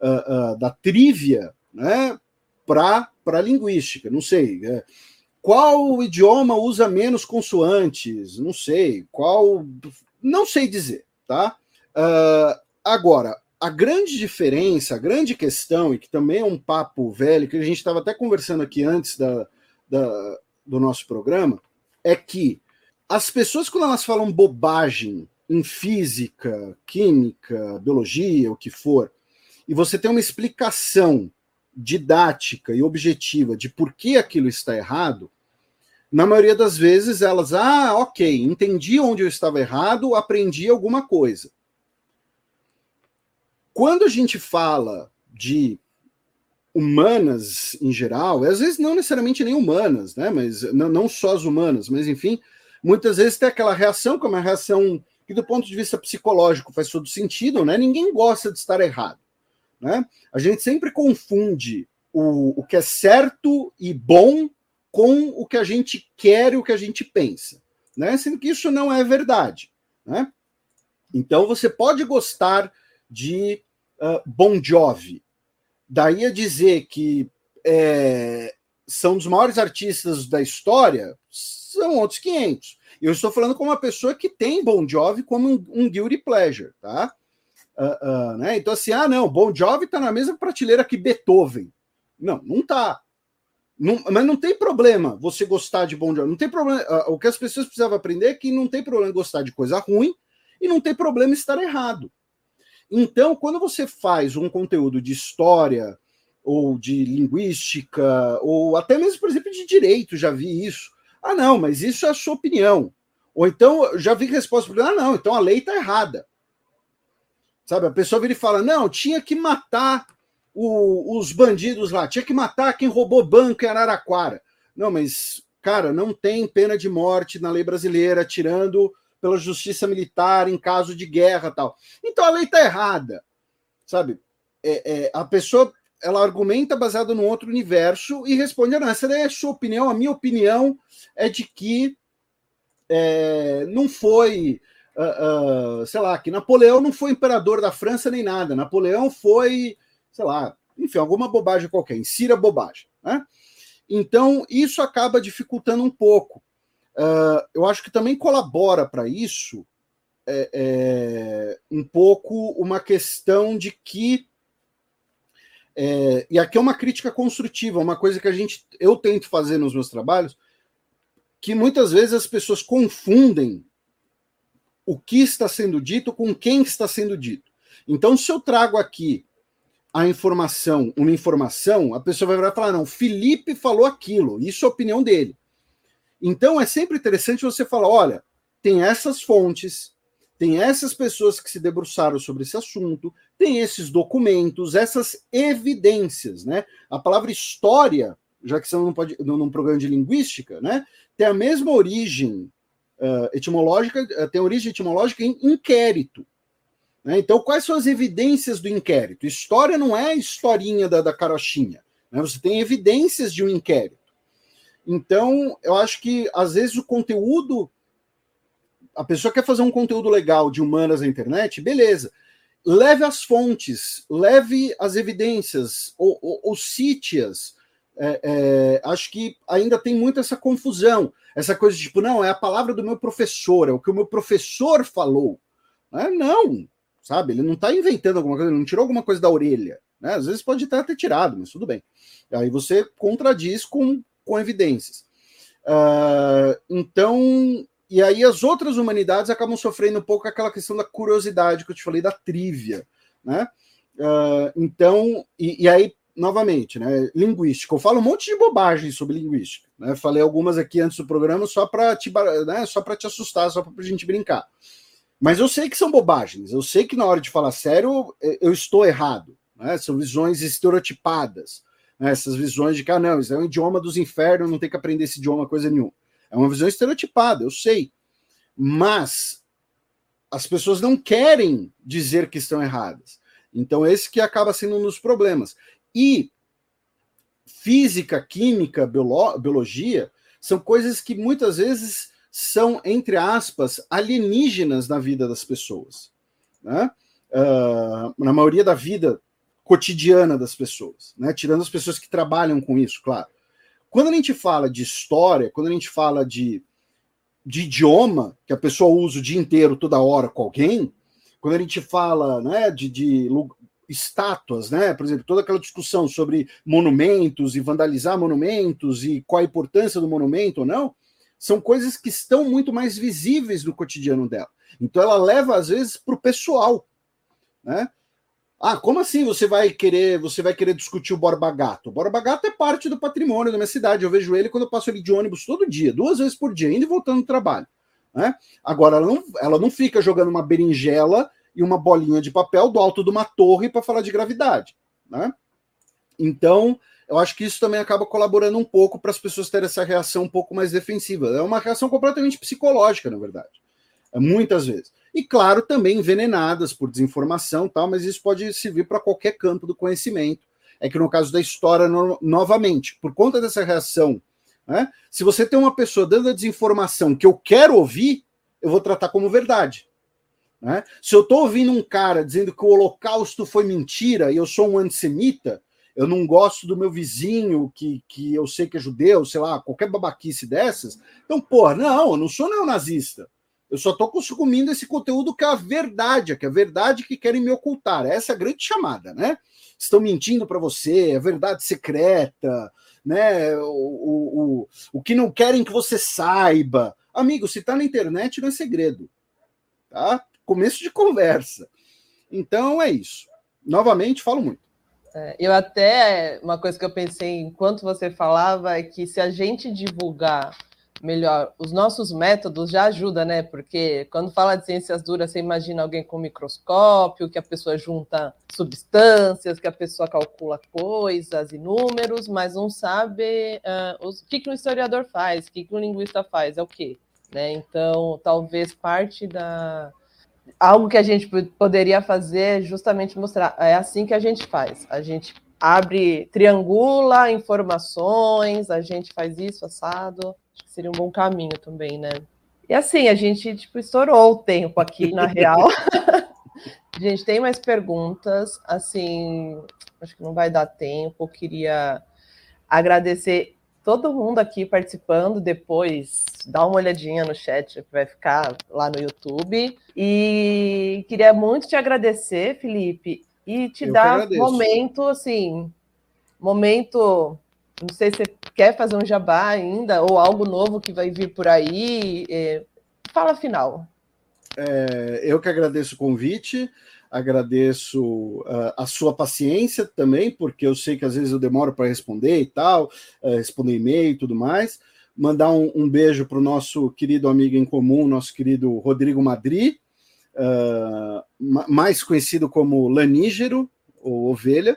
uh, uh, da trívia, né, para a linguística. Não sei. É, qual idioma usa menos consoantes? Não sei. Qual... Não sei dizer, tá? Uh, agora, a grande diferença, a grande questão, e que também é um papo velho, que a gente estava até conversando aqui antes da, da, do nosso programa, é que as pessoas, quando elas falam bobagem em física, química, biologia, o que for, e você tem uma explicação didática e objetiva de por que aquilo está errado, na maioria das vezes elas, ah, ok, entendi onde eu estava errado, aprendi alguma coisa. Quando a gente fala de humanas em geral, às vezes não necessariamente nem humanas, né? Mas não, não só as humanas, mas enfim, muitas vezes tem aquela reação que é uma reação que do ponto de vista psicológico faz todo sentido, né? Ninguém gosta de estar errado, né? A gente sempre confunde o, o que é certo e bom com o que a gente quer e o que a gente pensa, né? Sendo que isso não é verdade, né? Então você pode gostar de uh, Bon Jovi, daí a dizer que é, são dos maiores artistas da história, são outros quinhentos. Eu estou falando com uma pessoa que tem Bon Jovi como um, um guilty pleasure, tá? Uh, uh, né? Então assim, ah não, Bon Jovi está na mesma prateleira que Beethoven. Não, não está. Não, mas não tem problema você gostar de Bon Jovi. Não tem problema. Uh, o que as pessoas precisavam aprender é que não tem problema gostar de coisa ruim e não tem problema estar errado. Então, quando você faz um conteúdo de história ou de linguística ou até mesmo, por exemplo, de direito, já vi isso. Ah, não, mas isso é a sua opinião. Ou então, já vi resposta para ah, não, então a lei está errada. Sabe, a pessoa vira e fala, não, tinha que matar o, os bandidos lá, tinha que matar quem roubou banco em Araraquara. Não, mas, cara, não tem pena de morte na lei brasileira, tirando pela justiça militar em caso de guerra e tal. Então a lei está errada, sabe? É, é, a pessoa, ela argumenta baseada num outro universo e responde, não, essa daí é a sua opinião, a minha opinião é de que é, não foi... Uh, uh, sei lá, que Napoleão não foi imperador da França nem nada, Napoleão foi, sei lá, enfim, alguma bobagem qualquer, insira bobagem, né? Então, isso acaba dificultando um pouco. Uh, eu acho que também colabora para isso é, é, um pouco uma questão de que, é, e aqui é uma crítica construtiva, uma coisa que a gente, eu tento fazer nos meus trabalhos, que muitas vezes as pessoas confundem o que está sendo dito com quem está sendo dito. Então, se eu trago aqui a informação, uma informação, a pessoa vai virar e falar, não, Felipe falou aquilo, isso é a opinião dele. Então, é sempre interessante você falar, olha, tem essas fontes, tem essas pessoas que se debruçaram sobre esse assunto, tem esses documentos, essas evidências, né? A palavra história, já que estamos num programa de linguística, né, tem a mesma origem, Uh, etimológica, tem origem etimológica em inquérito, né? Então, quais são as evidências do inquérito? História não é a historinha da, da carochinha, né? Você tem evidências de um inquérito. Então, eu acho que, às vezes, o conteúdo... A pessoa quer fazer um conteúdo legal de humanas na internet, beleza. Leve as fontes, leve as evidências, ou, ou, ou cite-as. É, é, acho que ainda tem muito essa confusão, essa coisa de tipo, não, é a palavra do meu professor, é o que o meu professor falou. É, não, sabe, ele não está inventando alguma coisa, ele não tirou alguma coisa da orelha, né? Às vezes pode até ter tirado, mas tudo bem. Aí você contradiz com, com evidências. Uh, então, e aí as outras humanidades acabam sofrendo um pouco aquela questão da curiosidade que eu te falei, da trívia, né? Uh, então, e, e aí novamente, né? Linguística. Eu falo um monte de bobagem sobre linguística, né? Falei algumas aqui antes do programa só para te, né? Só para te assustar, só para a gente brincar. Mas eu sei que são bobagens. Eu sei que na hora de falar sério eu estou errado, né? São visões estereotipadas, né? Essas visões de que ah, não, isso é um idioma dos infernos, não tem que aprender esse idioma, coisa nenhuma. É uma visão estereotipada, eu sei. Mas as pessoas não querem dizer que estão erradas. Então esse que acaba sendo um dos problemas. E física, química, biologia são coisas que muitas vezes são, entre aspas, alienígenas na vida das pessoas, né? Uh, na maioria da vida cotidiana das pessoas, né? Tirando as pessoas que trabalham com isso, claro. Quando a gente fala de história, quando a gente fala de, de idioma, que a pessoa usa o dia inteiro, toda hora, com alguém, quando a gente fala, né, de, de estátuas, né, por exemplo, toda aquela discussão sobre monumentos e vandalizar monumentos e qual a importância do monumento ou não, são coisas que estão muito mais visíveis no cotidiano dela. Então ela leva, às vezes, para o pessoal, né? Ah, como assim você vai querer, você vai querer discutir o Borba Gato? O Borba Gato é parte do patrimônio da minha cidade. Eu vejo ele quando eu passo ali de ônibus todo dia, duas vezes por dia, indo e voltando do trabalho, né? Agora, ela não, ela não fica jogando uma berinjela e uma bolinha de papel do alto de uma torre para falar de gravidade, né? Então, eu acho que isso também acaba colaborando um pouco para as pessoas terem essa reação um pouco mais defensiva. É uma reação completamente psicológica, na verdade, muitas vezes. E, claro, também envenenadas por desinformação e tal, mas isso pode servir para qualquer campo do conhecimento. É que no caso da história, no, novamente, por conta dessa reação, né, se você tem uma pessoa dando a desinformação que eu quero ouvir, eu vou tratar como verdade, né? Se eu estou ouvindo um cara dizendo que o Holocausto foi mentira e eu sou um antissemita, eu não gosto do meu vizinho, que, que eu sei que é judeu, sei lá, qualquer babaquice dessas. Então, porra, não, eu não sou neonazista. Eu só estou consumindo esse conteúdo que é a verdade, que é a verdade que querem me ocultar. Essa é a grande chamada, né? Estão mentindo para você, é verdade secreta, né? O, o, o, o que não querem que você saiba. Amigo, se está na internet, não é segredo, tá? Começo de conversa. Então, é isso. Novamente, falo muito. Eu até, uma coisa que eu pensei enquanto você falava é que se a gente divulgar melhor os nossos métodos já ajuda, né? Porque quando fala de ciências duras, você imagina alguém com microscópio, que a pessoa junta substâncias, que a pessoa calcula coisas e números, mas não sabe uh, os, o que, que um historiador faz, o que, que um linguista faz, é o quê? Né? Então, talvez parte da... Algo que a gente poderia fazer é justamente mostrar, é assim que a gente faz, a gente abre, triangula informações, a gente faz isso, assado, acho que seria um bom caminho também, né? E assim, a gente, tipo, estourou o tempo aqui, na real. A gente tem mais perguntas, assim, acho que não vai dar tempo, eu queria agradecer todo mundo aqui participando, depois dá uma olhadinha no chat que vai ficar lá no YouTube. E queria muito te agradecer, Felipe, e te Eu dar um momento, assim, momento, não sei se você quer fazer um jabá ainda, ou algo novo que vai vir por aí, é, fala final. É, eu que agradeço o convite, agradeço uh, a sua paciência também, porque eu sei que às vezes eu demoro para responder e tal, uh, responder e-mail e tudo mais. Mandar um, um beijo para o nosso querido amigo em comum, nosso querido Rodrigo Madri, uh, mais conhecido como Lanígero, ou Ovelha,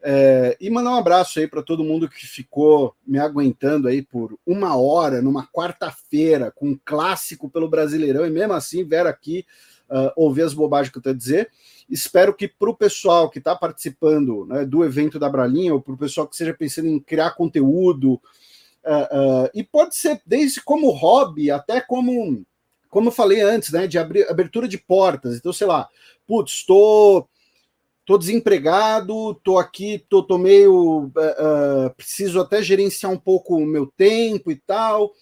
uh, e mandar um abraço aí para todo mundo que ficou me aguentando aí por uma hora, numa quarta-feira, com um clássico pelo Brasileirão, e mesmo assim vieram aqui Uh, ouvir as bobagens que eu estou a dizer. Espero que para o pessoal que está participando, né, do evento da Abralin, ou para o pessoal que esteja pensando em criar conteúdo, uh, uh, e pode ser desde como hobby, até como, como eu falei antes, né, de abrir, abertura de portas. Então, sei lá, putz, estou desempregado, estou aqui, tô, tô meio... Uh, uh, preciso até gerenciar um pouco o meu tempo e tal...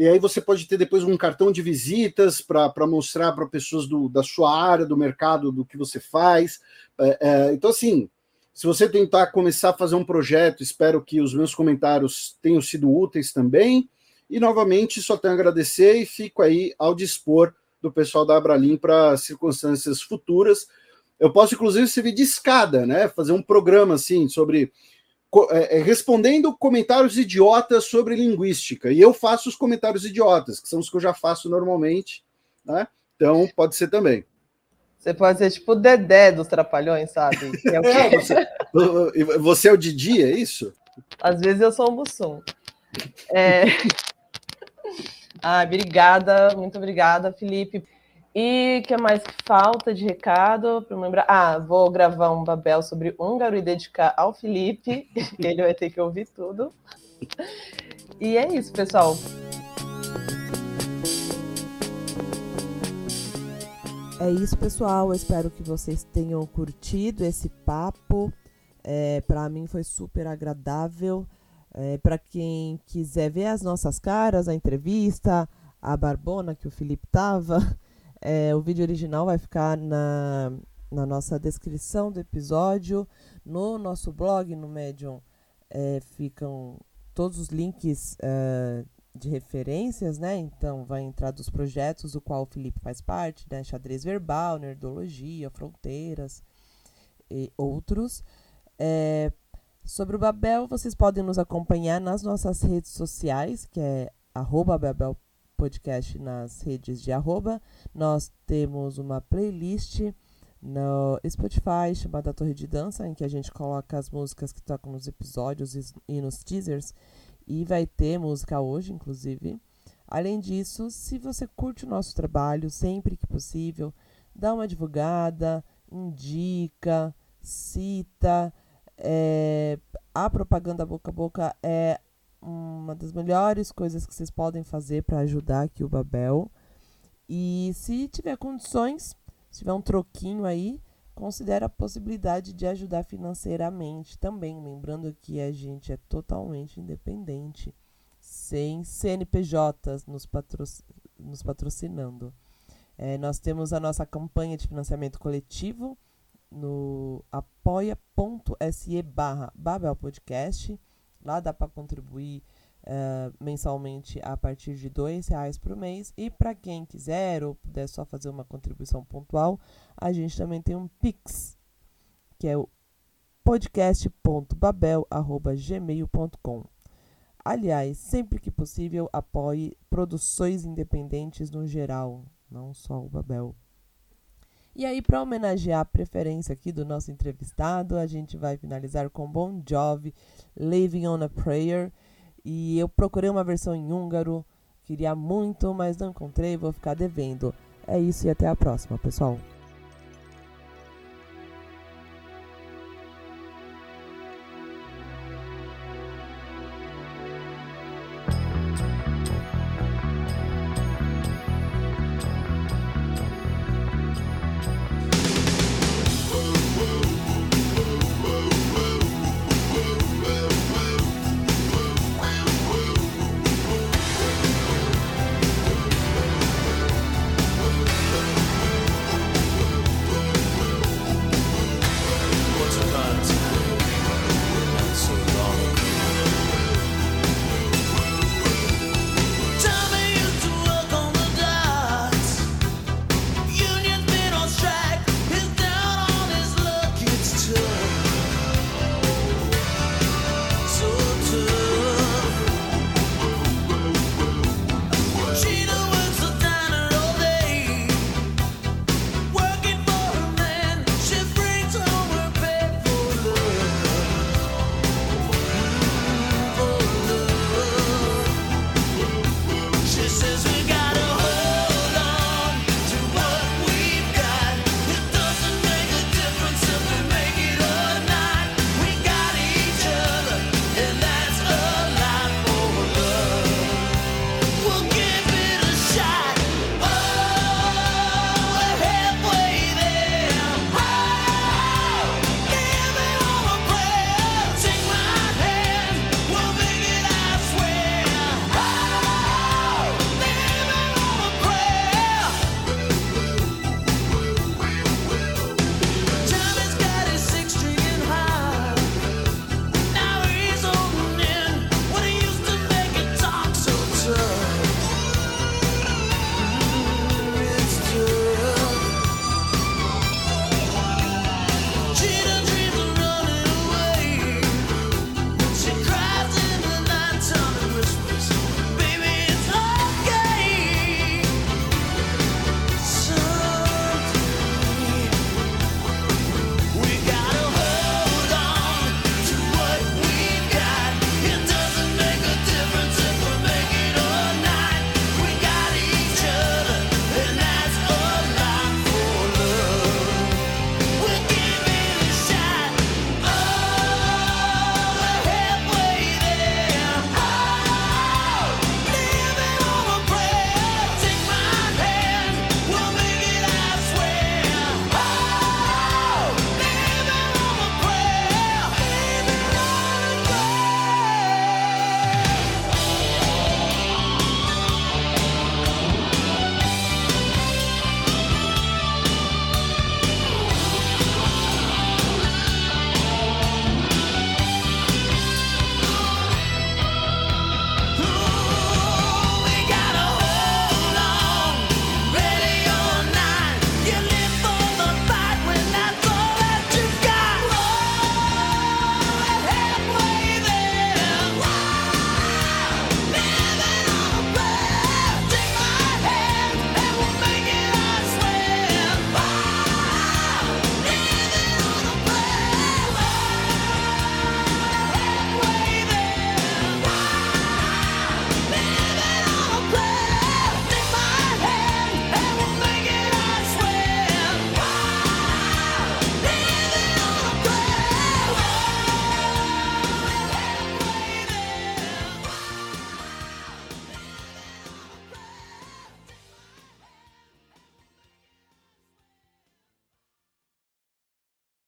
E aí você pode ter depois um cartão de visitas para mostrar para pessoas do, da sua área, do mercado, do que você faz. É, é, então, assim, se você tentar começar a fazer um projeto, espero que os meus comentários tenham sido úteis também. E, novamente, só tenho a agradecer e fico aí ao dispor do pessoal da Abralin para circunstâncias futuras. Eu posso, inclusive, servir de escada, né? Fazer um programa, assim, sobre... respondendo comentários idiotas sobre linguística, e eu faço os comentários idiotas, que são os que eu já faço normalmente, né? Então pode ser também. Você pode ser tipo o Dedé dos Trapalhões, sabe? É o é, você, você é o Didi, é isso? Às vezes eu sou o Mussum. É... Ah, obrigada, muito obrigada, Felipe. E o que mais que falta de recado? Para lembrar, ah, vou gravar um Babel sobre húngaro e dedicar ao Felipe, ele vai ter que ouvir tudo. E é isso, pessoal. É isso, pessoal. Eu espero que vocês tenham curtido esse papo. É, para mim foi super agradável. É, para quem quiser ver as nossas caras, a entrevista, a barbona que o Felipe tava, é, o vídeo original vai ficar na, na nossa descrição do episódio. No nosso blog, no Medium, é, ficam todos os links é, de referências, né? Então, vai entrar dos projetos do qual o Felipe faz parte, né? Xadrez Verbal, Nerdologia, Fronteiras e outros. É, sobre o Babel, vocês podem nos acompanhar nas nossas redes sociais, que é arroba Babel Podcast nas redes de arroba. Nós temos uma playlist no Spotify chamada Torre de Dança, em que a gente coloca as músicas que tocam nos episódios e nos teasers. E vai ter música hoje, inclusive. Além disso, se você curte o nosso trabalho, sempre que possível, dá uma divulgada, indica, cita. É, a propaganda boca a boca é uma das melhores coisas que vocês podem fazer para ajudar aqui o Babel. E se tiver condições, se tiver um troquinho aí, considere a possibilidade de ajudar financeiramente também. Lembrando que a gente é totalmente independente, sem C N P Js nos, patro... nos patrocinando. É, nós temos a nossa campanha de financiamento coletivo no apoia.se barra Babel Podcast. Lá dá para contribuir uh, mensalmente a partir de dois reais por mês. E para quem quiser ou puder só fazer uma contribuição pontual, a gente também tem um Pix, que é o podcast ponto babel arroba gmail ponto com. Aliás, sempre que possível, apoie produções independentes no geral, não só o Babel. E aí, para homenagear a preferência aqui do nosso entrevistado, a gente vai finalizar com Bon Jovi, Living on a Prayer. E eu procurei uma versão em húngaro, queria muito, mas não encontrei, vou ficar devendo. É isso e até a próxima, pessoal.